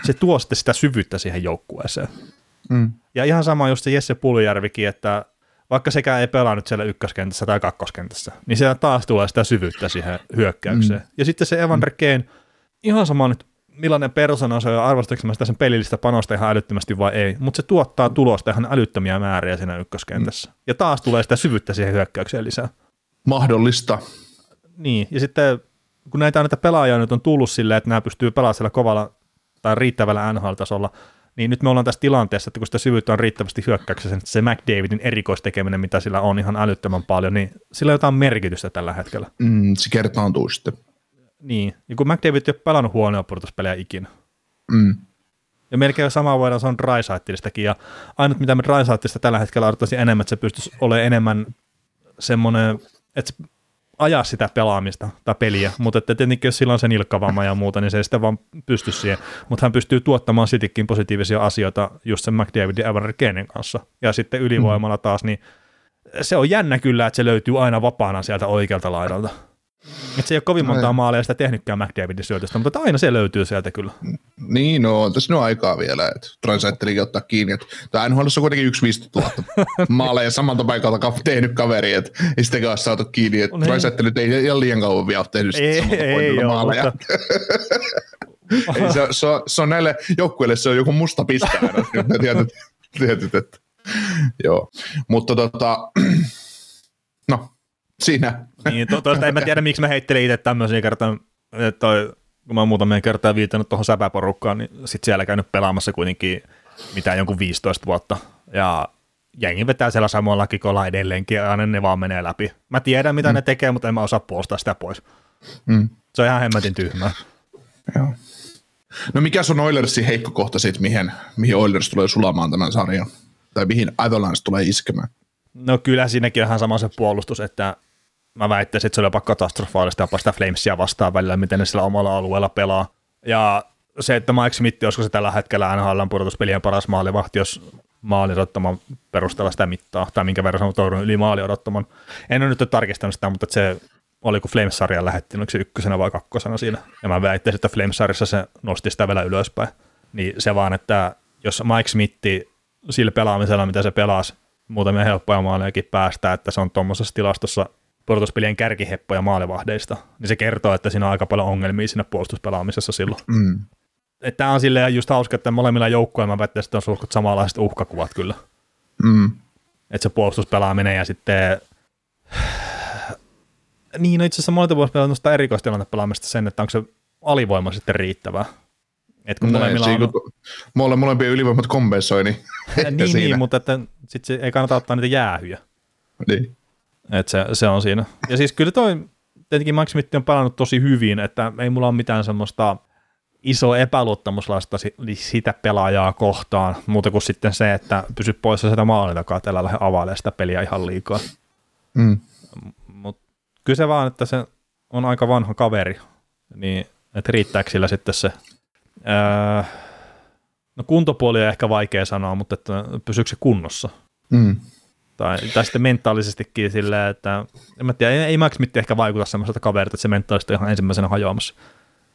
se tuo sitten sitä syvyyttä siihen joukkueeseen. Mm. Ja ihan sama just se Jesse Puljujärvikin, että vaikka sekään ei pelaa nyt siellä ykköskentässä tai kakkoskentässä, niin siellä taas tulee sitä syvyyttä siihen hyökkäykseen. Mm. Ja sitten se Evander Kane, ihan sama nyt millainen persona se on ja arvostatko mä sitä sen pelillistä panosta ihan älyttömästi vai ei, mutta se tuottaa tulosta ihan älyttömiä määriä siinä ykköskentässä. Mm. Ja taas tulee sitä syvyyttä siihen hyökkäykseen lisää. Mahdollista. Niin, ja sitten kun näitä näitä pelaajia nyt on tullut silleen, että nämä pystyy pelaamaan siellä kovalla tai riittävällä N H L-tasolla, niin nyt me ollaan tässä tilanteessa, että kun sitä syvyyttä on riittävästi hyökkäyksessä, että se McDavidin erikoistekeminen, mitä sillä on ihan älyttömän paljon, niin sillä on jotain merkitystä tällä hetkellä. Mm, se kertaantuu sitten. Niin, ja kun McDavid ei ole pelannut huonoa pudotuspelejä ikinä. Mm. Ja melkein samaa voidaan sanoa Draisaitlistakin, ja ainut mitä me Draisaitlista tällä hetkellä odottaisi enemmän, että se pystyisi olemaan enemmän semmoinen, että ajaa sitä pelaamista tai peliä, mutta että tietenkin jos sillä on se nilkkavamma ja muuta, niin se ei sitä vaan pysty siihen, mutta hän pystyy tuottamaan siltikin positiivisia asioita just sen McDavidin ja Evander Kanen kanssa. Ja sitten ylivoimalla taas, niin se on jännä kyllä, että se löytyy aina vapaana sieltä oikealta laidalta. Että se ei ole kovin montaa maalia sitä tehnytkään McDavidin syötöstä, mutta aina se löytyy sieltä kyllä. Niin, no tässä on aikaa vielä, että Draisaitlikin ottaa kiinni, että tämä N H L:ssä on kuitenkin yksi viisituhatta maaleja samalta paikalta tehnyt kaveri, että ei sitäkään ole saatu kiinni, että Draisaitlin ei ihan liian kauan vielä ole tehnyt sitä samalta maaleja. Ei, se, se, on, se on näille joukkueille, se on joku musta pistää, että tietyt, tietyt, että joo, mutta tota, no. Siinä. Niin, to, toista en mä tiedä, miksi mä heittelin itse tämmöisiä kertaa, että toi, kun mä oon muutamia kertaa viitannut tuohon säpäporukkaan, niin sit siellä käynyt pelaamassa kuitenkin mitään jonkun viisitoista vuotta, ja jengi vetää siellä samoilla kikolla edelleenkin, ja aina ne vaan menee läpi. Mä tiedän, mitä mm. ne tekee, mutta en mä osaa puolustaa sitä pois. Mm. Se on ihan hemmätin tyhmää. Joo. No mikä sun Oilersin heikko kohta sit, mihin, mihin Oilers tulee sulamaan tämän sarjan? Tai mihin Avalanche tulee iskemään? No kyllä siinäkin on ihan sama se puolustus, että mä väittäisin, että se oli jopa katastrofaalista jopa sitä Flamesia vastaan välillä, miten ne sillä omalla alueella pelaa. Ja se, että Mike Smith, olisiko se tällä hetkellä N H L:n pudotuspelien paras maalivahti, jos maalin odottaman perusteella sitä mittaa, tai minkä verran se on toivonut yli maalin odottaman. En ole nyt tarkistanut sitä, mutta se oli kun Flames-sarjan lähettiin, oliko se ykkösenä vai kakkosena siinä. Ja mä väittäisin, että Flames-sarjassa se nosti sitä vielä ylöspäin. Niin se vaan, että jos Mike Smith sillä pelaamisella, mitä se pelasi, muutamia helppoja maalejakin päästää, että se on tuommoisessa tilastossa pudotuspelien kärkiheppoja maalivahdeista, niin se kertoo, että siinä on aika paljon ongelmia siinä puolustuspelaamisessa silloin. Mm. Tämä on silleen just hauska, että molemmilla joukkueilla mä väittäisin, että on suhkut samanlaiset uhkakuvat kyllä. Mm. Että se puolustuspelaaminen ja sitten... Niin, no itse asiassa molemmat voisi pelata noista erikoistilannetta pelaamista sen, että onko se alivoima sitten riittävää. Että kun molemmilla on... Kun mole, molempien ylivoimat kompensoi, niin... niin, niin, mutta että sit se ei kannata ottaa niitä jäähyjä. Niin. Että se, se on siinä. Ja siis kyllä toi, tietenkin Mike Smith on pelannut tosi hyvin, että ei mulla ole mitään semmoista iso epäluottamuslasta sitä pelaajaa kohtaan, muuta kuin sitten se, että pysy pois sitä maalin takaa, että älä lähde availemaan sitä peliä ihan liikaa. Mm. Mutta kyllä se vaan, että se on aika vanha kaveri, niin että riittääkö sillä sitten se, öö, no kuntopuoli on ehkä vaikea sanoa, mutta että pysyykö se kunnossa? Mm. Tai, tai sitten mentaalisestikin silleen, että en mä tiedä, ei, ei Mike Smith ehkä vaikuta semmoiselta kaverilta, että se mentaalisesti on ihan ensimmäisenä hajoamassa.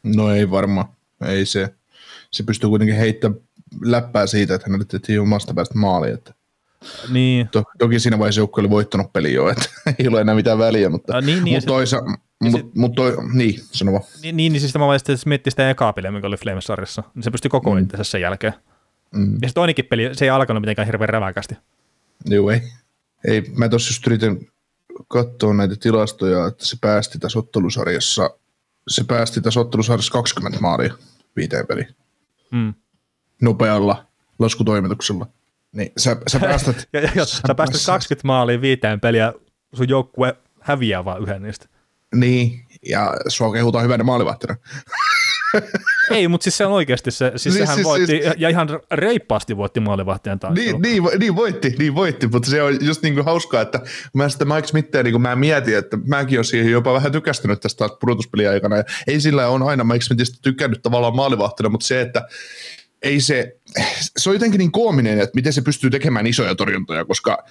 No ei varmaan, ei se. Se pystyy kuitenkin heittämään läppää siitä, että hän yritettiin omasta päästä maaliin. Että niin. To, toki siinä vaiheessa joukko oli voittanut peli jo, että ei ole enää mitään väliä, mutta niin, niin, mut toisaalta, mut, mut toi, niin, sano vaan. Niin, niin, niin siis tämä vaiheessa miettii sitä ekaa peliä, mikä oli Flames-sarjassa, niin se pystyi kokoon mm. itse sen jälkeen. Mm. Ja se toinenkin peli, se ei alkanut mitenkään hirveän räväkästi. Joo, ei. ei. Mä tossa just yritin katsoa näitä tilastoja, että se päästi tässä ottelusarjassa, se päästi tässä ottelusarjassa kaksikymmentä maalia viiteen peliin. Mm. Nopealla laskutoimituksella. Niin, sä, sä päästät... ja, ja, sä, sä päästät kaksikymmentä maalia viiteen peliä, sun joukkue häviää vaan yhden niistä. Niin, ja sua kehutaan hyvänä maalivahtina. Ei, mutta siis se on oikeasti se, siis niin, sehän siis, voitti, siis, ja ihan reippaasti voitti maalivahtien taistelun. Niin, niin, niin voitti, niin voitti, mutta se on just niinku hauskaa, että mä sitä Mike Smithia, niin kun mä mietin, että mäkin olen siihen jopa vähän tykästynyt tästä pudotuspelin aikana, ja ei sillä ole aina Mike Smithistä tykännyt tavallaan maalivahtina, mutta se, että ei se, se on jotenkin niin koominen, että miten se pystyy tekemään isoja torjuntoja, koska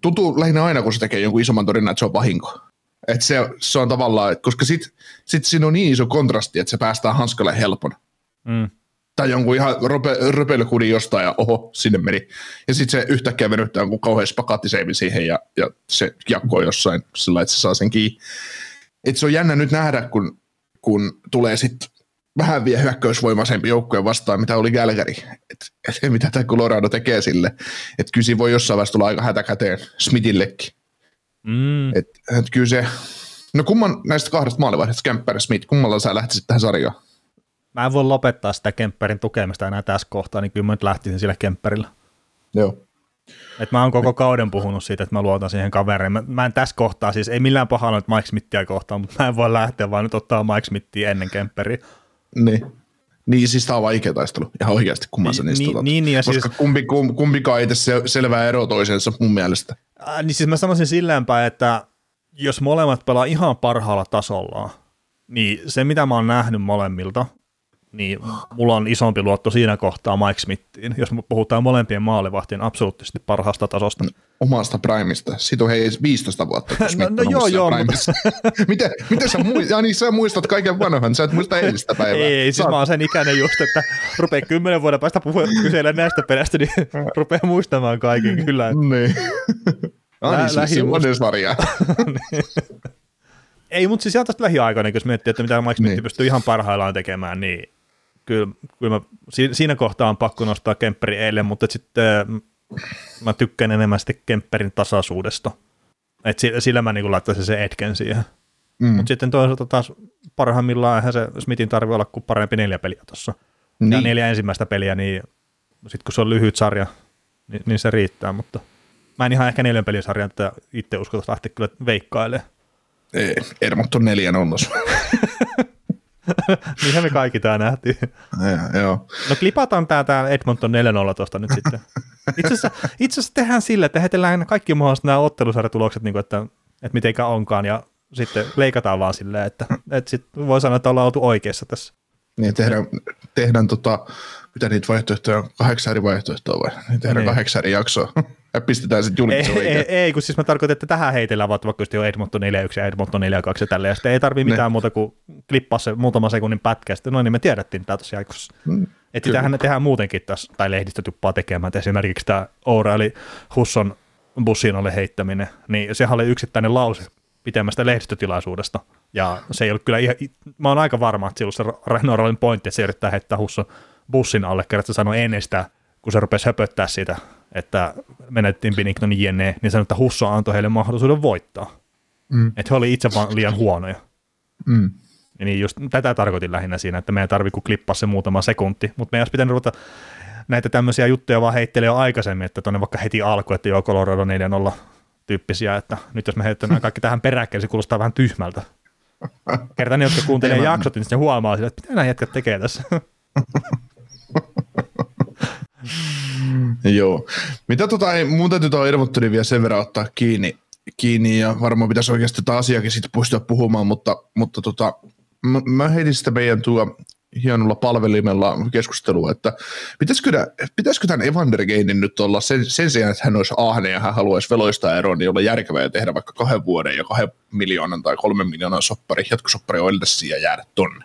tuntuu lähinnä aina, kun se tekee jonkun isomman torjunnan, että se on vahinko. Että se, se on tavallaan, koska sitten sit siinä on niin iso kontrasti, että se päästään hanskalle helpona. Mm. Tai jonkun ihan röpelykudin jostain ja oho, sinne meni. Ja sitten se yhtäkkiä venyttää jonkun kauhean spakaattiseimin siihen ja, ja se jakkoo jossain sillä, että se saa sen kiinni. Että se on jännä nyt nähdä, kun, kun tulee sitten vähän vielä hyökkäysvoimaisempi joukkoja vastaan, mitä oli Calgary. Että et, mitä tämä Colorado tekee sille. Että kyllä siinä voi jossain vaiheessa tulla aika hätäkäteen Smithillekin. Mm. Et, et kyllä se, no kumman näistä kahdesta maalivahdista, Kemper ja Smith, kummalla sä lähtisit tähän sarjaan? Mä en voi lopettaa sitä Kemperin tukemista enää tässä kohtaa, niin kyllä mä nyt lähtisin sillä Kemperillä. Joo. Et mä oon koko kauden puhunut siitä, että mä luotan siihen kaveriin. Mä, mä en tässä kohtaa, siis ei millään pahalla nyt Mike Smithia kohtaan, mutta mä en voi lähteä vaan nyt ottaa Mike Smithia ennen Kemperiä. Niin. Niin, siis tämä on vaikea taistelu, ihan oikeasti kumman sä niistä otat. Niin, niin, koska siis, kumpi, kumpikaan ei tässä selvää ero toisensa mun mielestä. Äh, niin siis mä sanoisin silleen päin, että jos molemmat pelaa ihan parhaalla tasollaan, niin se mitä mä oon nähnyt molemmilta, niin mulla on isompi luotto siinä kohtaa Mike Smithiin, jos puhutaan molempien maalivahtien absoluuttisesti parhaasta tasosta. Omasta primesta. Siitä on hei viisitoista vuotta, kun Smith no, no, joo, joo, mutta... Miten, miten sä, muistat, ja niin, sä muistat kaiken vanhan? Sä et muista eilistä päivää. Ei, siis mä oon sen ikäinen just, että rupeaa kymmenen vuoden päästä kyseellä näistä pelästä, niin rupeaa muistamaan kaiken kyllä. Että... Niin. Ani siis se modesvaria. Ei, mutta siis ihan tästä lähiaikoinen, kun miettii, että mitä Mike Smith niin. pystyy ihan parhaillaan tekemään, niin kyllä, kyllä mä, siinä kohtaa on pakko nostaa Kemperi eilen, mutta sitten mä tykkään enemmän sitten Kemperin tasaisuudesta. Et sillä mä niin laittaisin sen etken siihen. Mm. Mutta sitten toisaalta taas parhaimmillaan eihän se Smithin tarvitse olla kuin parempi neljä peliä tuossa. Niin. Ja neljä ensimmäistä peliä, niin sitten kun se on lyhyt sarja, niin, niin se riittää, mutta mä en ihan ehkä neljän pelin sarjan tätä itse uskota lähteä kyllä veikkailemaan. Ei, Edmonton neljän onnos. Niinhän me kaikki tää nähtiin. Ja, joo. No klipataan tää, tää Edmonton neljä nolla tuosta nyt sitten. Itse asiassa, itse asiassa tehdään sillä, että heitellään kaikki mahdolliset nämä ottelusarjatulokset, niin että, että mitenkään onkaan, ja sitten leikataan vaan silleen, että, että sitten voi sanoa, että ollaan oltu oikeassa tässä. Niin tehdään, tehdään tota, mitä niitä vaihtoehtoja on, kahdeksan eri vaihtoehtoa vai? Niin tehdään niin. kahdeksan eri jaksoa. Ja pistetään sitten julkisuun. Ei, ei, ei, kun siis mä tarkoitan, että tähän heitellään vaikka jo Edmonton neljä yksi ja Edmonton neljä kaksi ja tälleen. Ja sitten ei tarvitse mitään ne. muuta kuin klippaa se muutaman sekunnin pätkä. Sitten no niin, me tiedettiin tämä tuossa jaikossa. Mm, että sitähän tehdään muutenkin tässä, tai lehdistö tuppaa tekemään. Et esimerkiksi tämä Oura, eli Husson Bussinalle heittäminen, niin sehän oli yksittäinen lause pitemmästä lehdistötilaisuudesta. Ja se ei ollut kyllä ihan, mä oon aika varma, että silloin se Renoralin pointti, että se yrittää heittää Husson Bussin alle, kerran se sanoi ennen sitä, kun se rupesi höpöttää sitä, että menetettiin Binningtonin jne, niin sanoi, että Husso antoi heille mahdollisuuden voittaa. Mm. Että he oli itse vaan liian huonoja. Mm. Ja niin just tätä tarkoitin lähinnä siinä, että meidän tarvii kun klippaa se muutama sekunti, mutta meidän olisi pitänyt ruveta näitä tämmöisiä juttuja vaan heittelemään jo aikaisemmin, että tuonne vaikka heti alkuun, että joo, Colorado neljä nolla tyyppisiä, että nyt jos me heitetään kaikki tähän peräkkäin, se kuulostaa vähän tyhmältä. Kerta ne, jotka kuuntelee jaksot, niin sitten huomaa sillä, että mitä nämä jätkät tekee tässä. Joo. Mitä tota, ei, mun täytyy tuohon Edmontonin vielä sen verran ottaa kiinni, kiinni ja varmaan pitäisi oikeasti tätä asiaakin sitten pystyä puhumaan, mutta, mutta tota, mä, mä heitin sitä meidän tuo hienolla palvelimella keskustelua, että pitäisikö, pitäisikö tämän Evander Kanen nyt olla sen, sen sijaan, että hän olisi ahne ja hän haluaisi veloista eroon, niin olla järkevää ja tehdä vaikka kahden vuoden ja kahden miljoonan tai kolmen miljoonan soppari, jatkosoppari Oilersiin ja jäädä tonne.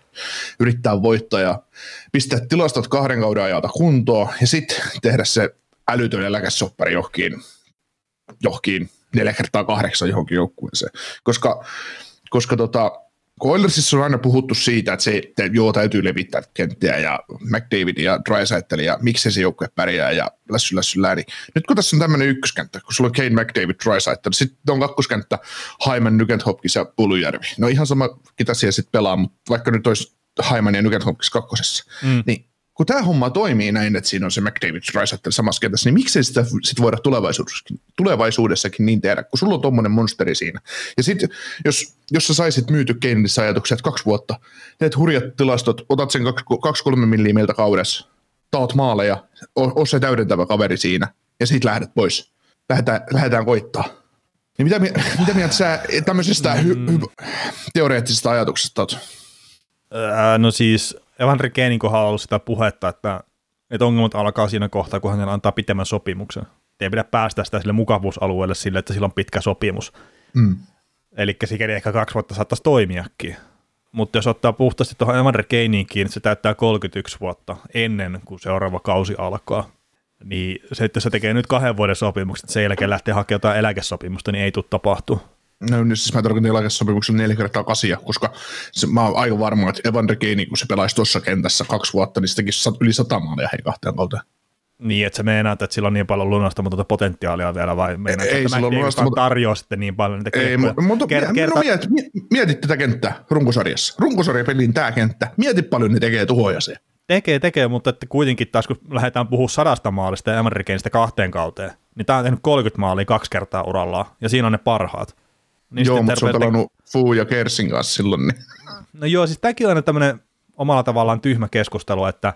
Yrittää voittaa ja pistää tilastot kahden kauden ajalta kuntoon ja sitten tehdä se älytön eläkesoppari johonkin, johonkin neljä kertaa kahdeksan johonkin joukkueeseen, koska, koska tota Oilersissa on aina puhuttu siitä, että se että joo, täytyy levittää kenttiä ja McDavid ja Draisaitl ja miksei se joukkue pärjää ja lässy, lässy, läri. Nyt kun tässä on tämmöinen ykköskenttä, kun sulla on Kane, McDavid, Draisaitl, sitten on kakkoskenttä Hyman, Nugent-Hopkins ja Pulujärvi. No ihan sama, ketä siellä sitten pelaa, mutta vaikka nyt olisi Hyman ja Nugent-Hopkins kakkosessa, mm. niin kun tämä homma toimii näin, että siinä on se McDavid, Draisaitl samassa kentässä, niin miksei sitä sitten voida tulevaisuudessakin, tulevaisuudessakin niin tehdä, kun sulla on tommoinen monsteri siinä. Ja sitten, jos, jos sä saisit myyty Kanessa ajatuksia, että kaksi vuotta, teet hurjat tilastot, otat sen kaksi kolme millimeiltä kaudessa, taot maaleja, oot se täydentävä kaveri siinä, ja sit lähdet pois. Lähdetään, lähdetään koittaa. Niin mitä, mitä mieltä sä tämmöisestä hy, hy, teoreettisesta ajatuksesta oot? Äh, no siis Evander Kanen kohdalla on ollut sitä puhetta, että, että ongelmat alkaa siinä kohtaa, kun hän antaa pitemmän sopimuksen. Ei pidä päästä sitä sille mukavuusalueelle sille, että sillä on pitkä sopimus. Mm. Eli sikäli ehkä kaksi vuotta saattaisi toimiakin. Mutta jos ottaa puhtaasti tuohon Evander Kaneen kiinni, se täyttää kolmekymmentäyksi vuotta ennen kuin seuraava kausi alkaa. Niin se, että jos se tekee nyt kahden vuoden sopimukset, sen jälkeen lähtee hakemaan jotain eläkesopimusta, niin ei tule tapahtua. No niin, siis mä tarkoitan eläkesopimuksella neljä kertaa kasia, koska se, mä oon aika varma, että Evander Kane, kun se pelaisi tuossa kentässä kaksi vuotta, niin se tekisi yli sata maalia hei kahteen kauteen. Niin, että sä meinaat, että sillä on niin paljon lunastamatonta potentiaalia vielä, vai meinaat, ei, että McDavid lunastamat... tarjoaa sitten niin paljon niitä kenttää? Mutta Kert- kerta... no, mietit, mietit tätä kenttää runkosarjassa. Runkosarjapeliin tämä kenttä. Mieti paljon ne tekee tuhoja se. Tekee, tekee, mutta että kuitenkin taas kun lähdetään puhumaan sadasta maalista ja Evander Kanesta kahteen kauteen, niin tää on tehnyt kolmekymmentä maalia kaksi kertaa urallaan, ja siinä on ne parhaat. Niin joo, mutta se on pelannut Fuu ja Kersin kanssa silloin. Niin. No joo, siis tämäkin on aina tämmöinen omalla tavallaan tyhmä keskustelu, että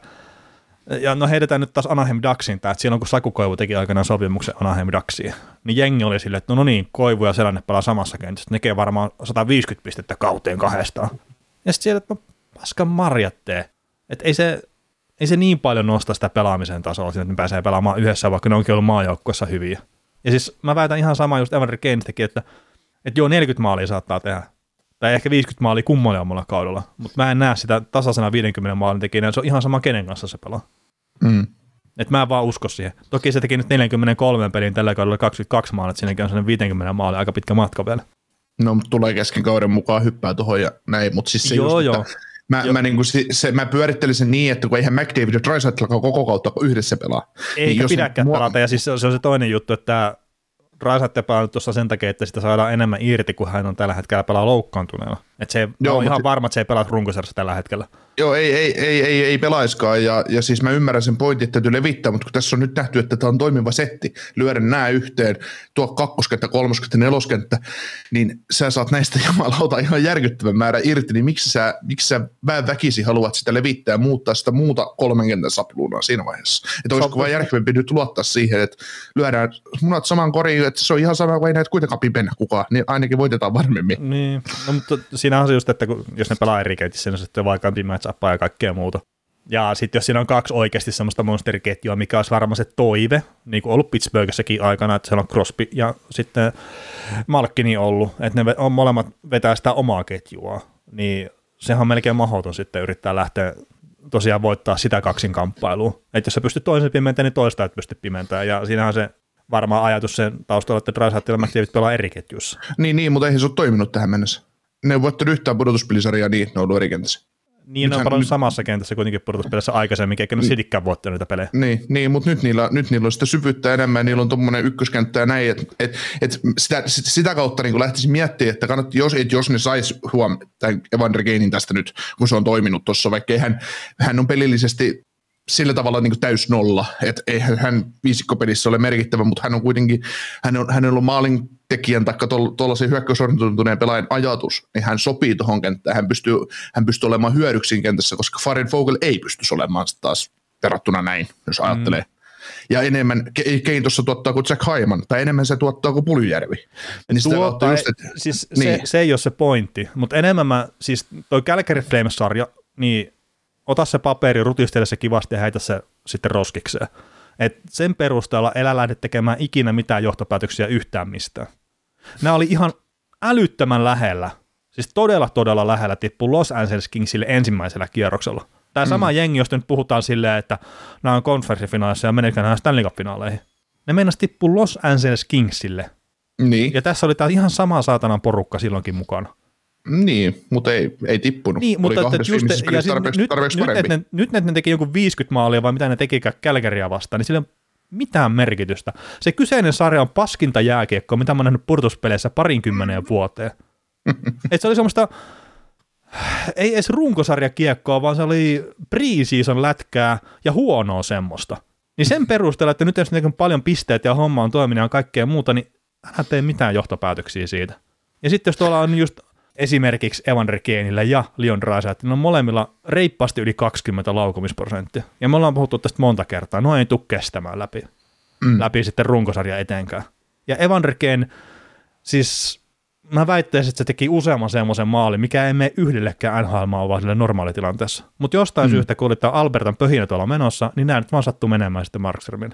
ja no heitetään nyt taas Anaheim Ducksiin, että silloin kun Saku Koivu teki aikanaan sopimuksen Anaheim Ducksiin, niin jengi oli silleen, että no, no niin, Koivu ja Selänne pelaa samassa kentässä, ne tekee varmaan sata viisikymmentä pistettä kauteen kahdestaan. Ja sitten siellä, että no paskan marjattee, että ei se, ei se niin paljon nosta sitä pelaamisen tasoa, että ne pääsee pelaamaan yhdessä, vaikka ne onkin ollut maajoukkueessa hyviä. Ja siis mä väitän ihan samaa just Evander Kanestakin, että Että joo, neljäkymmentä maalia saattaa tehdä, tai ehkä viisikymmentä maalia kummalla kaudella, mutta mä en näe sitä tasaisena viidenkymmenen maalin tekijänä, se on ihan sama kenen kanssa se pelaa. Mm. Että mä en vaan usko siihen. Toki se teki nyt neljäkymmentäkolme pelin tällä kaudella kaksikymmentäkaksi maalia, että siinäkin on sellainen viisikymmentä maalia aika pitkä matka vielä. No, mutta tulee kesken kauden mukaan hyppää tuohon ja näin, mutta siis se joo, just, joo. Että Mä, mä, niin se, se, mä pyörittelin sen niin, että kun eihän McDavid ja Draisaitlkaan koko kautta yhdessä pelaa. Eikä niin pidäkään mua... pelata, ja siis se on se toinen juttu, että Draisaitl pelaa tuossa sen takia, että sitä saadaan enemmän irti, kun hän on tällä hetkellä pelaa loukkaantuneena. Että se ei, joo, on ihan se... varma, että se ei pelaa runkosarjassa tällä hetkellä. Joo, ei, ei, ei, ei, ei pelaiskaan. Ja, ja siis mä ymmärrän sen pointin, että täytyy levittää, mutta kun tässä on nyt nähty, että tämä on toimiva setti, lyödä nämä yhteen, tuo kakkoskenttä, kolmoskenttä, neloskenttä, niin sä saat näistä jumalauta ihan järkyttävän määrän irti, niin miksi sä, miksi sä vähän väkisi haluat sitä levittää ja muuttaa sitä muuta kolmen kentän sapluunaa siinä vaiheessa? Että olisiko Soppa. Vaan järkevämpi nyt luottaa siihen, että lyödään munat saman koriin, että se on ihan sama, kun ei näitä kuitenkaan pipenä kukaan, niin ainakin voitetaan varmemmin. Niin, no, mutta siinä on se just, että kun, jos ne pelaa eri kentissä, niin sitten on vaikeampi match-appaa ja kaikkea muuta. Ja sitten jos siinä on kaksi oikeasti semmoista monsteriketjua, mikä olisi varmaan se toive, niin kuin ollut Pittsburghissäkin aikana, että siellä on Crosby ja sitten Malkkini ollut, että ne on molemmat vetää sitä omaa ketjua, niin sehän on melkein mahdoton sitten yrittää lähteä tosiaan voittaa sitä kaksinkamppailua. Että jos sä pystyt toisen pimentämään, niin toista et pysty pimentämään, ja siinähän se varmaan ajatus sen taustalla, että Draisaitl ja McDavid pelaa eri ketjussa. Niin, niin, mutta eihän se ole toiminut tähän mennessä. Ne on voittanut yhtään pudotuspelisarjaa, niin ne on ollut eri kentässä. Niin, nythän, ne on paljon nyt... samassa kentässä kuitenkin pudotuspelissä aikaisemmin, eikä ne sidikään voittanut niitä pelejä. Niin, niin mutta nyt niillä, nyt niillä on sitä syvyyttä enemmän, niillä on tuommoinen ykköskenttä ja näin, että et, et sitä, sitä kautta niin lähtisi miettimään, että kannat, jos, et jos ne sais huom tämän Evander Kanen tästä nyt, kun se on toiminut tuossa, vaikka hän, hän on pelillisesti sillä tavalla niin kuin täys nolla, että eihän hän viisikkopelissä ole merkittävä, mutta hän on kuitenkin, hän on, hänellä on maalin tekijän taikka tuollaisen hyökkäysorientoituneen pelaajan ajatus, niin hän sopii tuohon kenttään. Hän pystyy, hän pystyy olemaan hyödyksin kentässä, koska Farin Vogel ei pystyisi olemaan taas verrattuna näin, jos ajattelee. Mm. Ja enemmän, Kane tuossa tuottaa kuin Jack Hyman, tai enemmän se tuottaa kuin Puljujärvi. Niin Tuo, tai, just, että, siis niin. se, se ei ole se pointti, mutta enemmän mä, siis toi Calgary Flames-sarja, niin ota se paperi, rutistele se kivasti ja heitä se sitten roskikseen. Et sen perusteella elä lähde tekemään ikinä mitään johtopäätöksiä yhtään mistään. Nämä oli ihan älyttömän lähellä, siis todella todella lähellä tippu Los Angeles Kingsille ensimmäisellä kierroksella. Tämä sama mm. jengi, josta nyt puhutaan silleen, että nämä on konferenssifinaalissa ja meneekö nämä Stanley Cup-finaaleihin. Ne meinasi tippua Los Angeles Kingsille. Niin. Ja tässä oli tämä ihan sama saatanan porukka silloinkin mukana. Niin, mutta ei, ei tippunut. Niin, oli mutta kahdessa viimeisessä pelissä tarpeeksi, nyt, tarpeeksi nyt, parempi. Ne, nyt ne teki joku viisikymmentä maalia, vai mitä ne tekikään Calgarya vastaan, niin sillä ei ole mitään merkitystä. Se kyseinen sarja on paskinta jääkiekkoa, mitä mä oon nähnyt purtuspeleissä parinkymmeneen vuoteen. Et se oli semmoista... Ei edes runkosarjakiekkoa, vaan se oli pre-season lätkää ja huonoa semmoista. Niin sen perusteella, että nyt on paljon pisteitä ja homma on toiminut ja kaikkea muuta, niin älä tee mitään johtopäätöksiä siitä. Ja sitten jos tuolla on just esimerkiksi Evander Kanella ja Leon Draisaitl, ne on molemmilla reippaasti yli kaksikymmentä laukumisprosenttia. Ja me ollaan puhuttu tästä monta kertaa, no ei tule kestämään läpi, mm. läpi sitten runkosarja etenkään. Ja Evander Kane, siis... Mä väittäisin, että se teki useamman semmoisen maalin, mikä ei mene yhdellekään N H L-maa, vaan sille normaalitilanteessa. Mutta jostain mm. syystä, kun oli tämä Albertan pöhinä tuolla menossa, niin nämä nyt vaan sattuu menemään sitten Markströmin.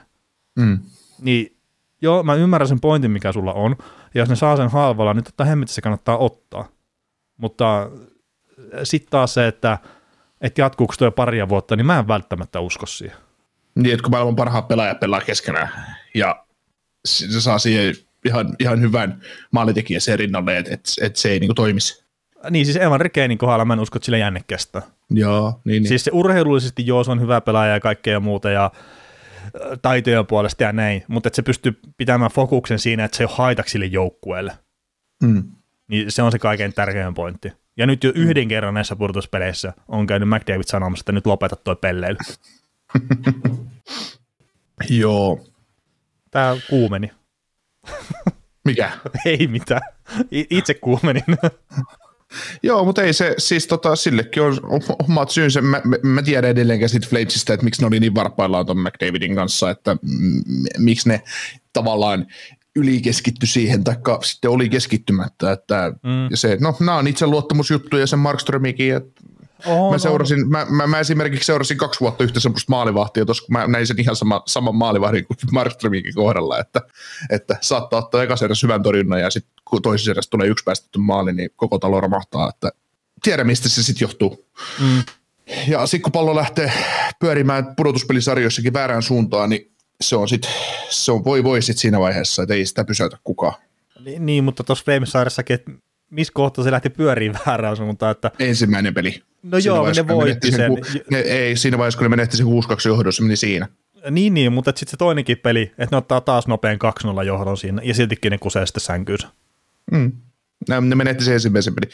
Mm. Niin, joo, mä ymmärrän sen pointin, mikä sulla on, ja jos ne saa sen halvalla, niin totta hemmetissä se kannattaa ottaa. Mutta sitten taas se, että et jatkuuko tuo paria vuotta, niin mä en välttämättä usko siihen. Niin, että kun maailman parhaat pelaajat pelaa keskenään, ja se saa siihen... Ihan, ihan hyvän maalitekijä sen rinnalle, että et, et se ei niinku toimisi. Niin, siis Evander Kanen kohdalla mä en usko, että sillä jänne kestää. Joo, niin, niin. Siis se urheilullisesti joo, se on hyvä pelaaja ja kaikkea muuta ja taitojen puolesta ja näin, mutta että se pystyy pitämään fokuksen siinä, että se ei ole haitaksi sille joukkueelle. Mm. Niin se on se kaikkein tärkein pointti. Ja nyt jo yhden kerran näissä purtuspeleissä on käynyt McDavid sanomassa, että nyt lopeta toi pelleily. Joo. Tää kuumeni. Mikä? Ei mitään. Itse kuumenin. Joo, mutta ei se, siis tota, sillekin on omat syynsä. Mä, mä tiedän edelleenkin siitä Flamesista, että miksi ne oli niin varpaillaan ton McDavidin kanssa, että m- miksi ne tavallaan ylikeskitty siihen, taikka sitten oli keskittymättä. Että mm. se, no, nämä on itse luottamusjuttuja, sen Markströmikin, että Oho, mä, seurasin, no. mä, mä, mä esimerkiksi seurasin kaksi vuotta yhtä semmoista maalivahtia, tuossa kun mä näin sen ihan sama, saman maalivahdin kuin Markströminkin kohdalla, että, että saattaa ottaa ekas eräs hyvän torjunnan ja sitten kun toisessa eräs tulee yksi päästetty maali, niin koko talo romahtaa, että tiedä mistä se sitten johtuu. Mm. Ja sitten kun pallo lähtee pyörimään pudotuspelisarjoissakin väärään suuntaan, niin se on sitten, se on voi voi sitten siinä vaiheessa, että ei sitä pysäytä kukaan. Niin, niin mutta tuossa Flames-sarjassakin, että missä kohtaa se lähti pyöriin väärään suuntaan, että... Ensimmäinen peli. No siinä joo, ne voitti sen. sen. Ku... Ne, ei, siinä vaiheessa, kun ne menetti sen kuusi kaksi johdossa, meni siinä. Niin, niin mutta sitten se toinenkin peli, että ne ottaa taas nopean kaksi nolla johdon siinä, ja siltikin ne kusee sitten sänkyynsä. Mm. Ne menetti sen ensimmäisen pelin.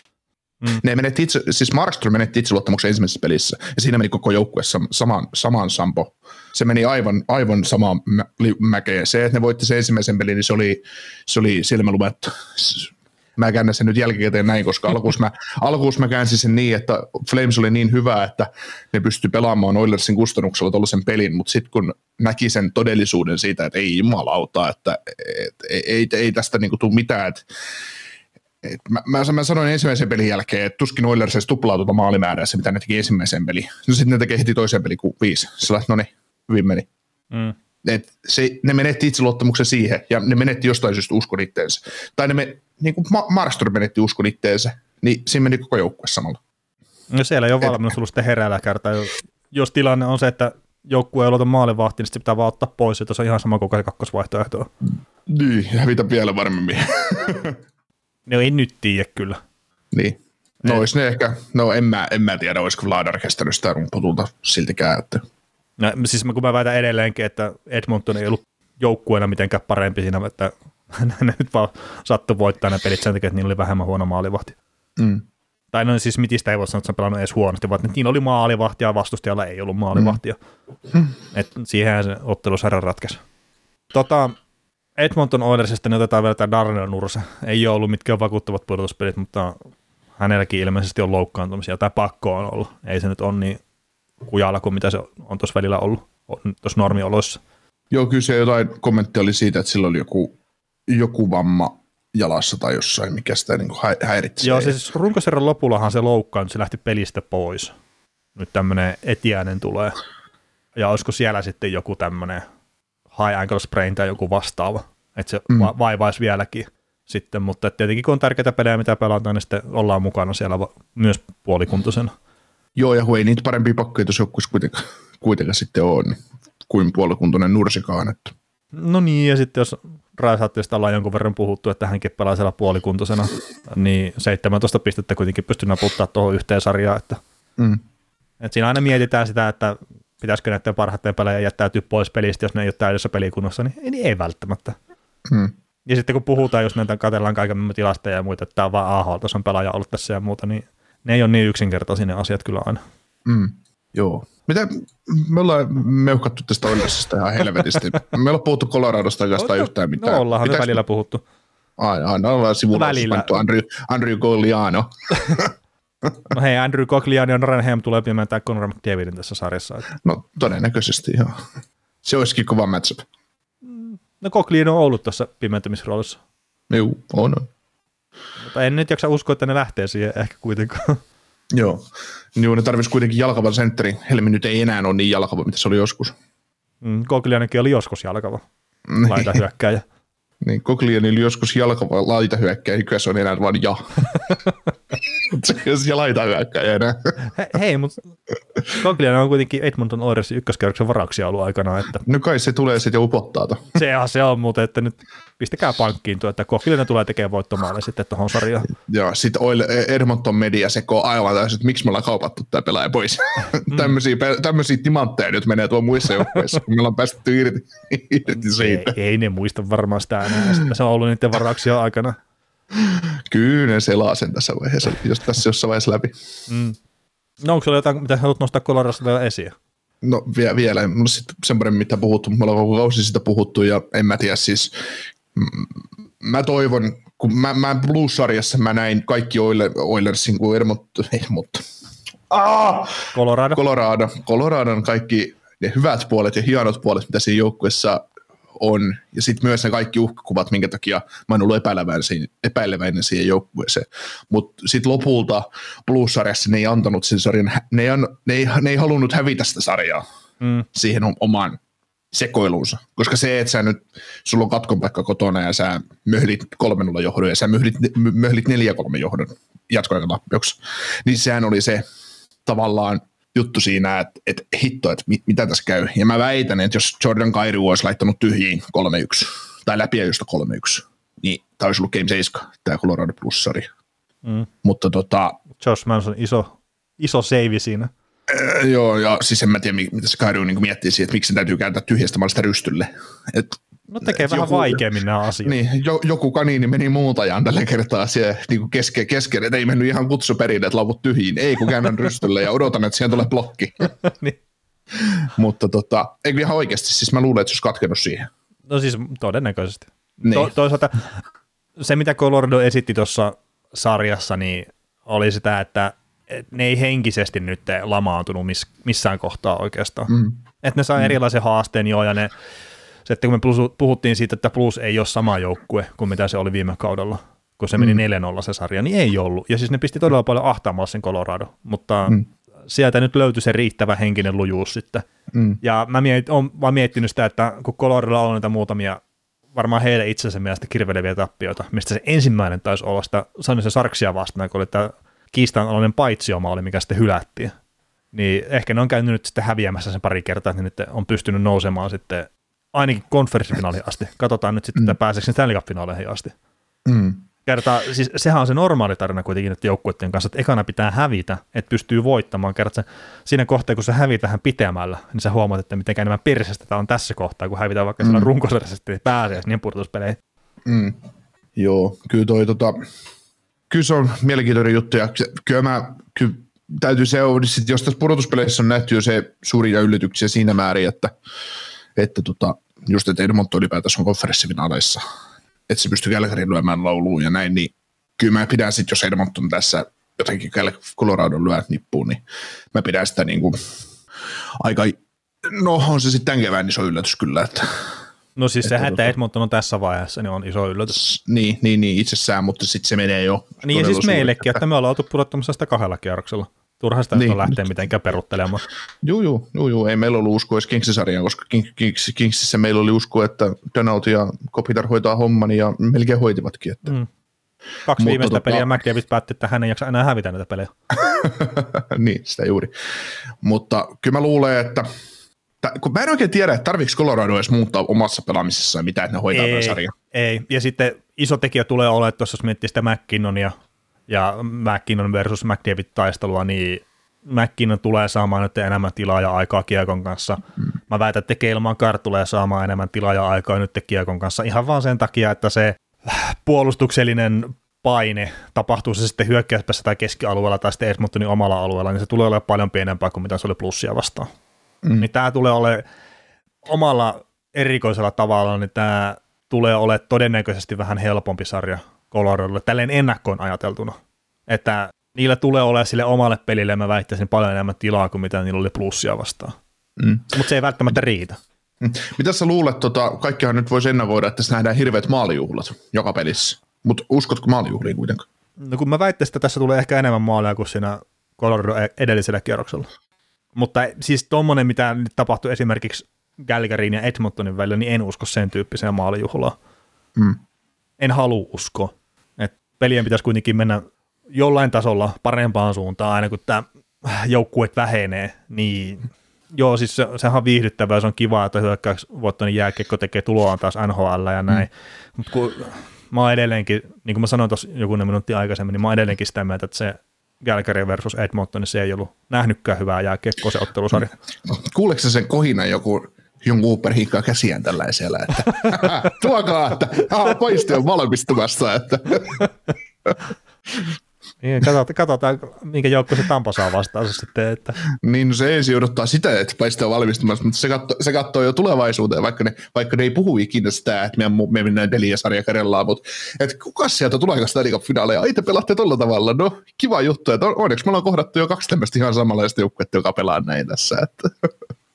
Mm. Ne menetti itse, siis Markström menetti itseluottamuksen ensimmäisessä pelissä, ja siinä meni koko joukkue samaan, samaan sampo. Se meni aivan, aivan samaan mä, mäkeen. Se, että ne voitti sen ensimmäisen pelin, niin se oli, se oli silmälumetta. Mä käännän sen nyt jälkikäteen näin, koska alkuus mä, alkuus mä käänsin sen niin, että Flames oli niin hyvä, että ne pystyi pelaamaan Oilersin kustannuksella tuollaisen pelin, mutta sitten kun näki sen todellisuuden siitä, että ei jumalauta, että et, et, ei, ei tästä niinku tule mitään. Et, et, mä, mä, mä sanoin ensimmäisen pelin jälkeen, että tuskin Oilers edes tuplaa tuota maalimäärässä, mitä ne teki ensimmäisen peliin. No sitten ne teki heti toisen pelin kuin viisi. Sillä no niin, hyvin meni. Mm. Et se, ne menetti itseluottamuksen siihen, ja ne menetti jostain syystä uskon itteensä. Tai ne me, niin kuin Markström menetti uskon itteensä, niin siinä meni koko joukkue samalla. No siellä ei ole valmennus ollut sitten heräällä kertaa. Jos tilanne on se, että joukkue ei aloita maalivahti, niin sitten pitää vaan ottaa pois, että se on ihan sama kuin kakkosvaihtoehto. Niin, hävitä vielä varmemmin. No ei nyt tiedä kyllä. Niin. No olis ne ehkä, no en mä, en mä tiedä, olisiko Vladar kestänyt sitä rumputulta siltikään, että... No, siis kun mä väitän edelleenkin, että Edmonton ei ollut joukkueena mitenkään parempi siinä, että ne nyt vaan sattui voittaa ne pelit sen takia, että niillä oli vähemmän huono maalivahti. Mm. Tai no siis mitistä ei voi sanoa, että se on pelannut edes huonosti, vaan että niillä oli maalivahtia ja vastustajalla ei ollut maalivahtia. Mm. Et siihenhän se ottelusarja ratkesi. Tota, Edmonton Oilersista niin otetaan vielä tämä Darnell Nurse. Ei ole ollut mitkään vakuuttavat pudotuspelit, mutta hänelläkin ilmeisesti on loukkaantumisia. Tämä pakko on ollut. Ei se nyt ole niin kujalla kuin mitä se on tuossa välillä ollut, tuossa normioloissa. Joo, kyllä se jotain kommenttia oli siitä, että sillä oli joku, joku vamma jalassa tai jossain, mikä sitä niin kuin häiritsee. Joo, siis runkosarjan lopullahan se loukkaantui, se lähti pelistä pois. Nyt tämmöinen Etiäinen tulee. Ja olisiko siellä sitten joku tämmöinen high ankle sprain tai joku vastaava, että se mm. vaivaisi vieläkin sitten, mutta tietenkin kun on tärkeitä pelejä, mitä pelataan, niin sitten ollaan mukana siellä va- myös puolikuntoisena. Joo, ja ei niitä parempia pakkoja tuossa joukkueessa kuitenkaan, kuitenkaan sitten on, niin kuin puolikuntoinen Nursikaan. Että. No niin, ja sitten jos Draisaitista ollaan jonkun verran puhuttu, että hänkin pelaa siellä puolikuntoisena, niin seitsemäntoista pistettä kuitenkin pystyy naputtaa tuohon yhteen sarjaan. Että. Mm. Et siinä aina mietitään sitä, että pitäisikö näiden parhaiten pelejä jättäytyä pois pelistä, jos ne ei ole täydessä pelikunnossa, niin ei, niin ei välttämättä. Hmm. Ja sitten kun puhutaan, jos näitä katsellaan kaiken tilastoja ja muita, että tämä on vaan A H L-tason pelaaja ollut tässä ja muuta, niin ne ei ole niin yksinkertaisia ne asiat kyllä aina. Hmm. Joo. Mitä me ollaan meuhkattu tästä Oilersista ihan helvetisti. Me ollaan puhuttu Coloradosta oikeastaan no, yhtään mitään. No ollaan Pitäis... välillä puhuttu. Aina, aina ollaan sivulla pannettu Andrew, Andrew Cogliano. No hei, Andrew Cogliano ja Ranheim tulee pimentää Connor McDavidin tässä sarjassa. Että. No todennäköisesti joo. Se olisikin kova matchup. No Cogliano on ollut tuossa pimentämisroolissa. Joo, on. Mutta en nyt jaksa uskoa, että ne lähtee siihen ehkä kuitenkaan. Joo, joo ne tarvitsisi kuitenkin jalkavan sentterin. Helmi nyt ei enää ole niin jalkava, mitä se oli joskus. Mm, Coglianokin oli joskus jalkava laitahyökkääjä. Niin, Cogliano oli joskus jalkava laitahyökkääjä, nykyään se on enää vaan ja. Se laitahyökkääjä enää. He, hei, mutta Cogliano on kuitenkin Edmonton Oilersin ykköskerroksen varauksia ollut aikanaan. Että... No kai se tulee sitten ja upottaa tuon. Sehän se on muuten, että nyt pistäkää pankkiin tuo, että Cogliano tulee tekemään voittomaalle sitten tuohon sarjaan. Joo, sitten Edmonton media sekoo aivan täysin, että miksi me ollaan kaupattu tämä pelaaja pois. Mm. Tämmöisiä, tämmöisiä timantteja nyt menee tuon muissa joukkueissa, kun me ollaan päästetty irti, irti siitä. Ei, ei ne muista varmaan sitä enää. Se on ollut niiden varauksia aikana. Kyllä ne selaa sen tässä vaiheessa, jos tässä jossain vaiheessa läpi. Mm. No onko se jotain, mitä haluat nostaa Coloradosta vielä esiin? No vie, vielä, en ole semmoinen mitä puhuttu, me ollaan koko kausi sitä puhuttu ja en mä tiedä siis, m- mä toivon, kun mä, mä Blues-sarjassa mä näin kaikki Oilersin kuin Edmonton, Edmonton. Ah! Colorado. Colorado. Coloradon kaikki ne hyvät puolet ja hienot puolet, mitä siinä joukkueessa on, ja sitten myös ne kaikki uhkakuvat, minkä takia mä oon ollut epäileväinen siihen joukkueeseen. Mutta sitten lopulta Blues-sarjassa ne ei antanut sen sarjan, ne ei, an, ne ei, ne ei halunnut hävitä sitä sarjaa mm. siihen omaan sekoiluunsa. Koska se, että sä nyt, sulla on katkon paikka kotona ja sä möhlit kolme nolla johdon ja sä möhlit, möhlit neljä kolme johdon jatkoajan tappioksi, niin sehän oli se tavallaan juttu siinä, että, että hitto, että mit, mitä tässä käy. Ja mä väitän, että jos Jordan Kairu olisi laittanut tyhjiin kolme yksi, tai läpiajosta kolme yksi, niin tämä olisi ollut Game seitsemän, tämä Colorado Plus-sarja. Mm. Mutta tota... Josh Manson, iso, iso save siinä. Äh, joo, ja siis en mä tiedä, mitä se Kairu niin miettii siihen, että miksi sen täytyy kääntää tyhjästä mallista rystylle. Et, no tekee et vähän joku, vaikeammin nämä asiat. Niin, jo, joku kaniini meni muutajaan tällä kertaa siellä niin kesken, kesken, että ei mennyt ihan kutsu perille, että laput tyhjiin. Ei, kun käännän rystylle ja odotan, että siihen tulee blokki. Niin. Mutta tota, eikö ihan oikeasti, siis mä luulen, että se olisi katkenut siihen. No siis todennäköisesti. Niin. To, toisaalta se, mitä Colorado esitti tuossa sarjassa, niin oli sitä, että ne ei henkisesti nyt lamaantunut miss, missään kohtaa oikeastaan. Mm. Että ne saa mm. erilaisen haasteen jo, ja ne, se, että kun me plus, puhuttiin siitä, että Plus ei ole sama joukkue kuin mitä se oli viime kaudella, kun se meni neljä nolla se sarja, niin ei ollut. Ja siis ne pisti todella paljon ahtaamaan sen Colorado, mutta mm. sieltä nyt löytyi se riittävä henkinen lujuus sitten. Mm. Ja mä miet, olen vaan miettinyt sitä, että kun Coloradolla on niitä muutamia, varmaan heille itsensä mielestä kirveleviä tappioita, mistä se ensimmäinen taisi olla sitä, saanut se Sarksia vastaan, kun oli tämä kiistanalainen paitsioma, mikä sitten hylättiin. Niin ehkä ne on käynyt nyt sitten häviämässä sen pari kertaa, että ne on pystynyt nousemaan sitten ainakin konferenssifinaaliin asti. Katsotaan nyt sitten, että mm. pääseekö Stanley Cup-finaaleihin asti. Mm. Kertaa, siis sehän on se normaali tarina kuitenkin nyt joukkueiden kanssa, että ekana pitää hävitä, että pystyy voittamaan. Kertaa, siinä kohtaa, kun sä hävit vähän pitemmällä, niin sä huomaat, että mitenkään nämä persestä on tässä kohtaa, kun hävitään vaikka mm. siellä runkosarjassa, niin pääsee niin pudotuspeleihin. Mm. Joo, kyllä toi tota... Kyllä se on mielenkiintoinen juttu, ja kyllä mä, kyllä täytyy se, jos tässä pudotuspeleissä on nähty jo se suuria yllätyksiä siinä määrin, että, että tota, just, että Edmonton ylipäätänsä on konferenssifinaaleissa, että se pystyy Calgaryn lyömään lauluun ja näin, niin kyllä mä pidän sitten, jos Edmonton tässä jotenkin Coloradon lyö nippuun, niin mä pidän sitä niin kuin aika, no on se sitten tämän kevään iso yllätys kyllä, että no siis se hätä Edmonton on tässä vaiheessa, niin on iso yllätys. Niin, niin, niin itsessään, mutta sitten se menee jo. Niin ja siis meillekin, että me ollaan oltu pudottamassa sitä kahdella kierroksella. Turha sitä niin, lähtee mitenkään peruttelemaan. Joo, joo, joo, joo, ei meillä ollut uskoa edes Kingsin-sarjaan, koska Kings, Kingsissä meillä oli usko, että Donald ja Kopitar hoitaa homman ja melkein hoitivatkin. Että. Mm. Kaksi mutta viimeistä tota... peliä McDavid päätti, että hän ei jaksa enää hävitä näitä pelejä. Niin, sitä juuri. Mutta kyllä mä luulen, että kun mä en oikein tiedä, että tarvitsetko Colorado edes muuttaa omassa pelaamisessaan mitään, että ne hoitaa tämän sarjan. Ei, ja sitten iso tekijä tulee olemaan tuossa, jos miettii sitä MacKinnonia ja MacKinnon versus McDavid-taistelua, niin MacKinnon tulee saamaan nyt enemmän tilaa ja aikaa kiekon kanssa. Mm. Mä väitän, että Cale Makar tulee saamaan enemmän tilaa ja aikaa nyt kiekon kanssa ihan vaan sen takia, että se puolustuksellinen paine, tapahtuu se sitten hyökkäyspäässä tai keskialueella tai sitten Edmontonin omalla alueella, niin se tulee olemaan paljon pienempää kuin mitä se oli plussia vastaan. Mm. Niin tämä tulee olemaan omalla erikoisella tavalla, niin tämä tulee olemaan todennäköisesti vähän helpompi sarja Coloradolle, tälleen ennakkoon ajateltuna. Että niillä tulee olemaan sille omalle pelille, mä väittäisin paljon enemmän tilaa kuin mitä niillä oli plussia vastaan. Mm. Mutta se ei välttämättä riitä. Mm. Mitä sä luulet, tota, kaikkihan nyt voisi ennakoida, että tässä nähdään hirveät maalijuhlat joka pelissä, mutta uskotko maalijuhliin kuitenkaan? No kun mä väittäisin, että tässä tulee ehkä enemmän maalia kuin siinä Colorado edellisellä kierroksella. Mutta siis tuommoinen, mitä nyt tapahtui esimerkiksi Calgaryn ja Edmontonin välillä, niin en usko sen tyyppiseen maalijuhlaan. Mm. En halua uskoa. Et pelien pitäisi kuitenkin mennä jollain tasolla parempaan suuntaan, aina kun tämä joukkueet vähenee. Niin, joo, siis se, sehän on viihdyttävää, se on kivaa, että hyökkäysvoittoinen jääkiekko tekee tuloaan taas N H L ja näin. Mm. Mutta kun mä oon edelleenkin, niin kuin mä sanoin tuossa jokunen minuutti aikaisemmin, niin mä oon edelleenkin sitä mieltä, että se Calgary versus Edmonton, niin se ei ollut nähnytkään hyvää jääkiekkoa se ottelusarja. Kuuleeko sen kohina joku, jonkun Uber hiikkaa käsiään tällaisella, että tuokaa, että paisti on valmistumassa. Että. Niin, katsotaan, katsotaan, minkä joukko se Tampa saa vastaansa sitten. Että. Niin, no se ensin odottaa sitä, että paisti on valmistumassa, mutta se katsoo, se katsoo jo tulevaisuuteen, vaikka ne, vaikka ne ei puhu ikinä sitä, että meidän, me mennään Delia-sarja kerrallaan, mutta että kukas sieltä tulee Stanley Cup -finaaleja? Ai te pelaatte tolla tavalla, no kiva juttu, että on, onneksi me ollaan kohdattu jo kaksi tämmöistä ihan samanlaista joukkuetta, joka pelaa näin tässä. Että.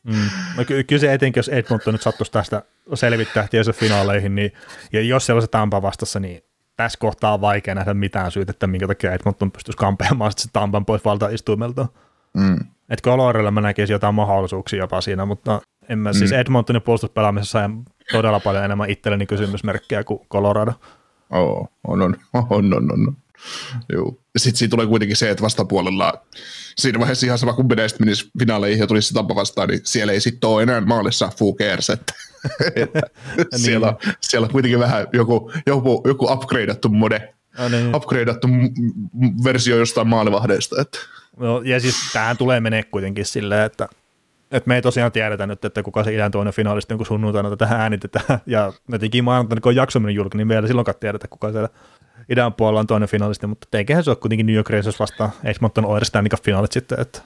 Mm. No ky- kyllä se etenkin, jos Edmonton nyt sattuisi tästä selvittää tiensä finaaleihin, niin, ja jos siellä on se Tampa vastassa, niin tässä kohtaa on vaikea nähdä mitään syytä, että minkä takia Edmonton pystyisi kampeamaan sitten Tampan pois valtaistuimeltaan. Mm. Että Colorella mä näkisin jotain mahdollisuuksia jopa siinä, mutta en mä, mm. siis Edmontonin puolustuspelaamisessa on todella paljon enemmän itselleni kysymysmerkkejä kuin Colorado. Oo, on, on, on, on, on. Joo. Sitten siinä tulee kuitenkin se, että vastapuolella siinä vaiheessa ihan sama kun menisi menisi finaaleihin ja tulisi se Tampa vastaan, niin siellä ei sitten ole enää maalissa who cares, että, että siellä, on, siellä on kuitenkin vähän joku, joku, joku upgradeattu mode, no niin. upgradeattu m- versio jostain maalivahdeista. Että. No, ja siis tämähän tulee menee kuitenkin silleen, että, että me ei tosiaan tiedetä nyt, että kuka se idän toinen finaalisti on, kun sunnuntaina tähän äänitetään ja jotenkin maanantaina, kun on jakso mennyt julki, niin meillä silloinkaan tiedetä, kuka siellä idän puolella on toinen finaalisti, mutta eiköhän se ole kuitenkin New York Rangers vastaan Edmonton Oilers Stanley Cup -finaalit sitten. Että,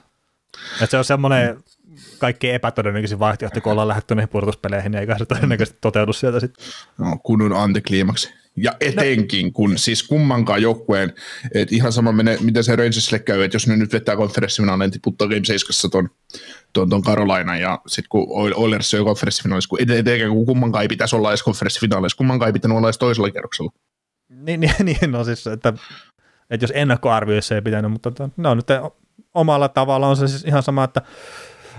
että se on semmoinen kaikkein epätodennäköisin vaihtoehto, kun ollaan lähdetty näihin pudotuspeleihin, niin eikä se todennäköisesti toteudu sieltä sitten. No, kunnon antikliimaksi. Ja etenkin, kun siis kummankaan joukkueen, että ihan sama menee, miten se Rangersille käy, että jos ne nyt vetää konferenssifinaaleen, tiputtaa Game seitsemässä ton, ton, ton Carolina, ja sitten kun Oilers on konferenssifinaalissa, kun etenkään kun kummankaan ei pitäisi olla edes konferenssifinaalissa, kummankaan ei pitänyt olla edes toisella kerroksella. Niin, niin, niin, no siis, että, että jos ennakkoarvioissa ei pitänyt, mutta no nyt omalla tavalla on se siis ihan sama, että,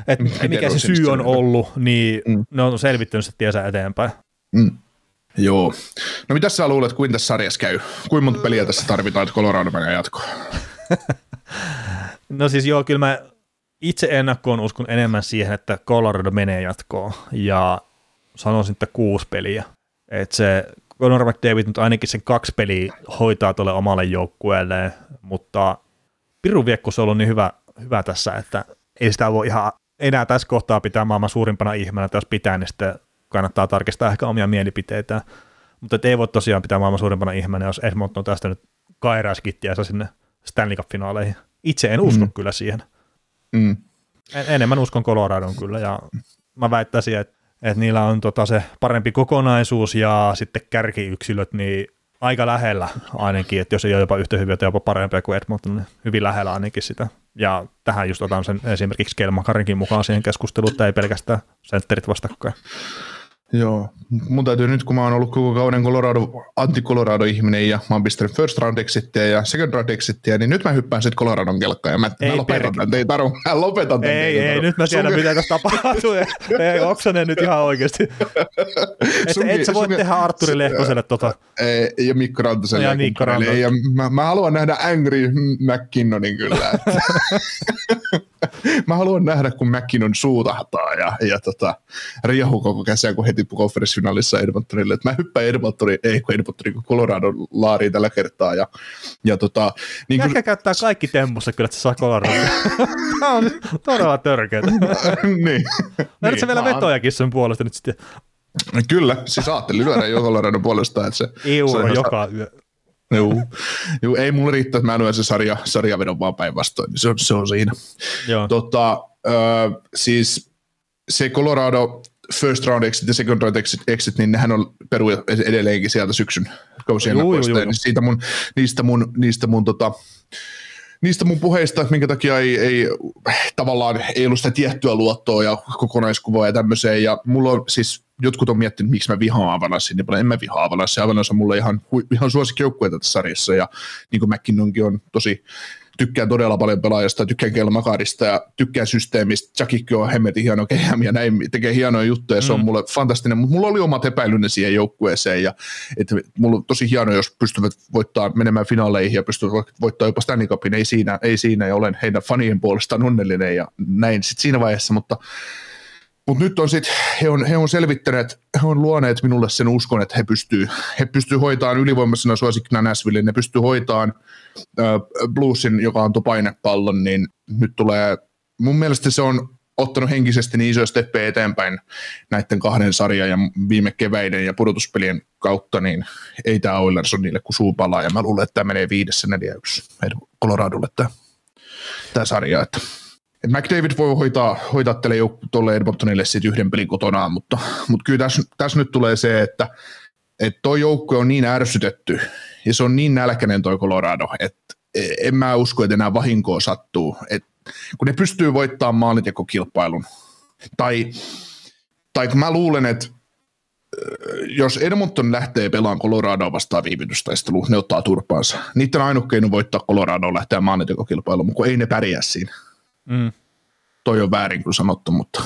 että mikä se syy on ollut, niin mm. ne on selvittynyt se tiesä eteenpäin. Mm. Joo. No mitä sä luulet, kuin tässä sarjassa käy? Kuinka monta peliä tässä tarvitaan, että Colorado menee jatkoon? No siis joo, kyllä mä itse ennakkoon uskon enemmän siihen, että Colorado menee jatkoon, ja sanoisin, että kuusi peliä, että se Connor McDavid nyt ainakin sen kaksi peliä hoitaa tuolle omalle joukkueelleen, mutta pirun viekko se on ollut niin hyvä, hyvä tässä, että ei sitä voi ihan enää tässä kohtaa pitää maailman suurimpana ihmeenä, että jos pitää, niin sitten kannattaa tarkistaa ehkä omia mielipiteitä, mutta ei voi tosiaan pitää maailman suurimpana ihmeenä, jos Edmonton tästä nyt kairaiskittiänsä sinne Stanley Cup-finaaleihin. Itse en usko mm. kyllä siihen. Mm. En, enemmän uskon Coloradoon kyllä, ja mä väittäisin, että että niillä on tota se parempi kokonaisuus ja sitten kärkiyksilöt niin aika lähellä ainakin, että jos ei ole jopa yhtä hyviä tai jopa parempia kuin Edmonton, niin hyvin lähellä ainakin sitä. Ja tähän just otan sen esimerkiksi Cale Makarinkin mukaan siihen keskusteluun, että ei pelkästään sentterit vastakkain. Joo, mun täytyy nyt, kun mä oon ollut koko kauden Colorado, anti-Colorado-ihminen ja mä oon pistänyt first round exittiä ja second round exittiä, niin nyt mä hyppään sitten Coloradon kelkkaan ja mä, mä lopetan tämän, ei taru, mä lopetan tämän. Ei, ei, nyt mä tiedän, mitä tässä tapahtuu. Ei, Oksanen nyt ihan oikeasti. Et sä voi tehdä Artturi Lehkoselle tota. Ja Mikko Rantaselle. Ja Mikko Rantaselle. Ja mä haluan nähdä Angry MacKinnonin kyllä. Mä haluan nähdä, kun MacKinnon suutahtaa ja, ja tota, riehuu koko käsiä, kun he tippuu konferenssifinaalissa Edmontonille. Et mä hyppään Edmontonin, ei kun Edmontonin, kun Coloradon laariin tällä kertaa. Ja, ja tota, niin kun... käyttää kaikki tempussa kyllä, että se saa Coloradon. Tämä on todella törkeätä. niin. Näytätkö vielä vetojakin sen puolesta nyt sitten? Kyllä, siis ajattelin lyödä jo Coloradon puolesta. Että se, euro se joka yö. Joo. Joo, ei mulle riittää, että mä lyön sen sarja, sarjavedon vaan päinvastoin. Se on, se on siinä. Joo. Tota, äh, siis se Colorado first round exit ja second round exit, exit niin nehän on peru edelleenkin sieltä syksyn kausien näköistä. Niistä mun, niistä mun, niistä mun tota... Niistä mun puheista, minkä takia ei, ei tavallaan ei ollut sitä tiettyä luottoa ja kokonaiskuvaa ja tämmöiseen. Ja mulla on siis, jotkut on miettinyt, miksi mä vihaan Avalanssia, niin paljon en mä vihaa Avalanssia. Avalanss on mulle ihan, ihan suosikkijoukkueita tässä sarjassa ja niin kuin MacKinnonkin on tosi, tykkään todella paljon pelaajasta, tykkään Cale Makarista ja tykkään systeemistä. Jackikki on hemmetin hieno kehämi ja näin tekee hienoja juttuja, se on mm. mulle fantastinen, mutta mulla oli omat epäilyni siihen joukkueeseen ja että mulla on tosi hienoa, jos pystyvät voittaa menemään finaaleihin ja pystyvät voittaa jopa Stanley Cupin, ei siinä, ei siinä ja olen heidän fanien puolestaan onnellinen ja näin sitten siinä vaiheessa, mutta Mutta nyt on sitten, he on, he on selvittäneet, he on luoneet minulle sen uskon, että he pystyy, he pystyy hoitamaan ylivoimaisena suosikkina Nashvillen, ne pystyy hoitamaan äh, Bluesin, joka antoi painepallon, niin nyt tulee, mun mielestä se on ottanut henkisesti niin isoja steppejä eteenpäin näiden kahden sarjan ja viime keväiden ja pudotuspelien kautta, niin ei tämä Oilers on niille kuin suupalaa, ja mä luulen, että tämä menee viidessä neljä yksi Coloradolle tämä sarja, että... McDavid voi hoitaa, hoitaa tälle tuolle Edmontonille sitten yhden pelin kotonaan, mutta, mutta kyllä tässä, tässä nyt tulee se, että että toi joukkue on niin ärsytetty ja se on niin nälkäinen toi Colorado, että en mä usko, että enää vahinkoa sattuu. Et, kun ne pystyy voittamaan maalintekokilpailun. Tai, tai kun mä luulen, että jos Edmonton lähtee pelaamaan Coloradoa vastaan viivytystaistelua, ne ottaa turpaansa. Niiden ainut keino voittaa Coloradoa lähtee maalintekokilpailuun, mutta ei ne pärjää siinä. Mm. Toi on väärin kun sanottu, mutta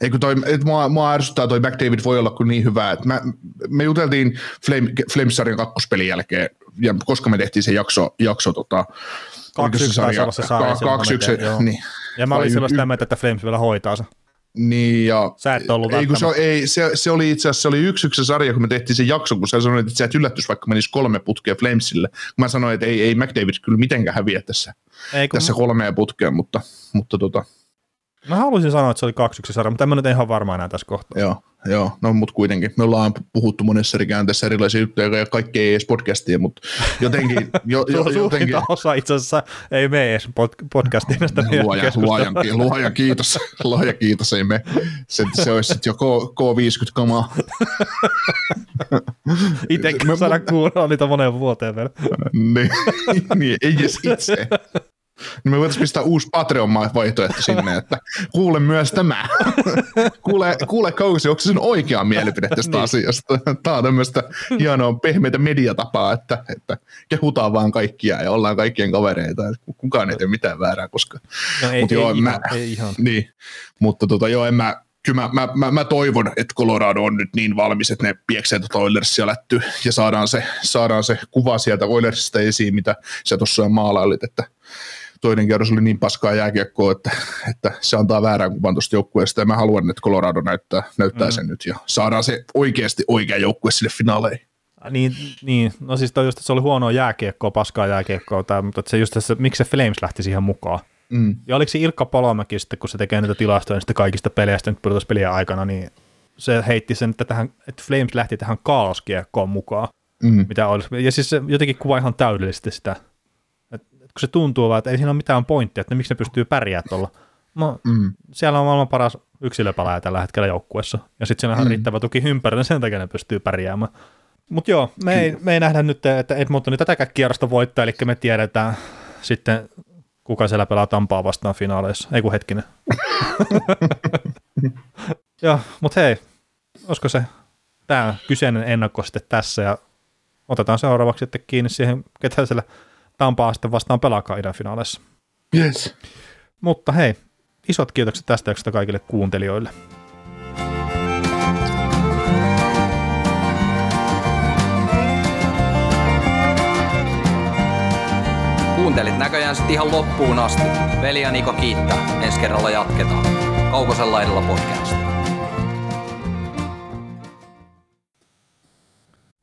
eikö toi, et mua, mua ärsyttää toi McDavid voi olla kuin niin hyvä, että mä, me juteltiin Flame, Flames-sarjan kakkospelin jälkeen, ja koska me tehtiin se jakso, jakso tota, kaksi yksi taisi olla se sarja, kaksi yksi, niin. Ja mä olin sellaista mieltä, että Flames vielä hoitaa se. Niin ja sä et ollut ei, se, ei, se, se oli itse asiassa se oli yksi yksi sarja, kun me tehtiin sen jakson, kun sä sanoit, että sä et yllätys, vaikka menisi kolme putkea Flamesille. Mä sanoin, että ei, ei McDavid kyllä mitenkään häviä tässä, tässä kolmea putkea, mutta, mutta tota. Mä haluaisin sanoa, että se oli kaksi yksi sarja, mutta en mä nyt ihan varmaan enää tässä kohtaa. Joo, joo, no mut kuitenkin. Me ollaan puhuttu monessa eri käänteessä erilaisia juttuja, ja kaikki ei edes podcastia, mutta jotenkin. Jo, jo, jotenkin osa itse asiassa ei mene edes podcastiin. Luoja, luojan, luoja kiitos, luoja kiitos, ei mene. Se, se olisi sitten jo K viisikymmentä-kamaa. Itsekin saada kuunnella niitä moneen vuoteen vielä. niin, niin, ei edes itse. Niin me voitaisiin pistää uusi Patreon-vaihtoehto sinne, että kuule myös tämä. Kuule, kuule Kausi, onko se sun oikea mielipide tästä niin. asiasta? Tämä on tämmöistä hienoa pehmeitä mediatapaa, että, että kehutaan vaan kaikkia ja ollaan kaikkien kavereita. Kukaan ei tee mitään väärää koskaan. No ei, Mut ei, joo, ei, mä, ei ihan. Niin, mutta tota, joo, en mä... Kyllä mä, mä, mä, mä toivon, että Colorado on nyt niin valmis, että ne pieksee tuota Oilersia lätty ja saadaan se, saadaan se kuva sieltä Oilersista esiin, mitä sä tuossa maalailit, että toinen kierros oli niin paskaa jääkiekkoa, että, että se antaa väärän kuvan tuosta joukkueesta ja mä haluan, että Colorado näyttää, näyttää mm. sen nyt ja saadaan se oikeasti oikea joukkue sille finaaleihin. Niin, niin, no siis toi just, että se oli huonoa jääkiekkoa, paskaa jääkiekkoa, tai, mutta se just, että miksi se Flames lähti siihen mukaan? Mm. Ja oliko se Ilkka Palomäki sitten, kun se tekee näitä tilastoja niistä kaikista peleistä nyt pudotuspelien aikana, niin se heitti sen, että, tähän, että Flames lähti tähän kaoskiekkoon mukaan. Mm. Mitä olisi. Ja siis se jotenkin kuvaa ihan täydellisesti sitä, että kun se tuntuu vaan, että ei siinä ole mitään pointtia, että miksi ne pystyy pärjäämään tuolla. No, mm. Siellä on maailman paras yksilöpelaaja tällä hetkellä joukkueessa. Ja sitten siinä on mm. riittävä tuki ympärillä, sen takia ne pystyy pärjäämään. Mutta joo, me ei, me ei nähdä nyt, että Edmontoni tätäkään kierrosta voittaa, eli me tiedetään sitten, kuka siellä pelaa Tampaa vastaan finaaleissa. Ei kun hetkinen. Joo, mutta hei, olisiko se tämä kyseinen ennakko sitten tässä, ja otetaan seuraavaksi sitten kiinni siihen, ketä siellä Tampaa sitten vastaan pelaakaan idän finaaleissa. Yes. Mutta hei, isot kiitokset tästä jaksosta kaikille kuuntelijoille. Kuuntelit näköjään sitten ihan loppuun asti. Veli ja Niko kiittää. Ensi kerralla jatketaan. Kaukosella edellä podcast.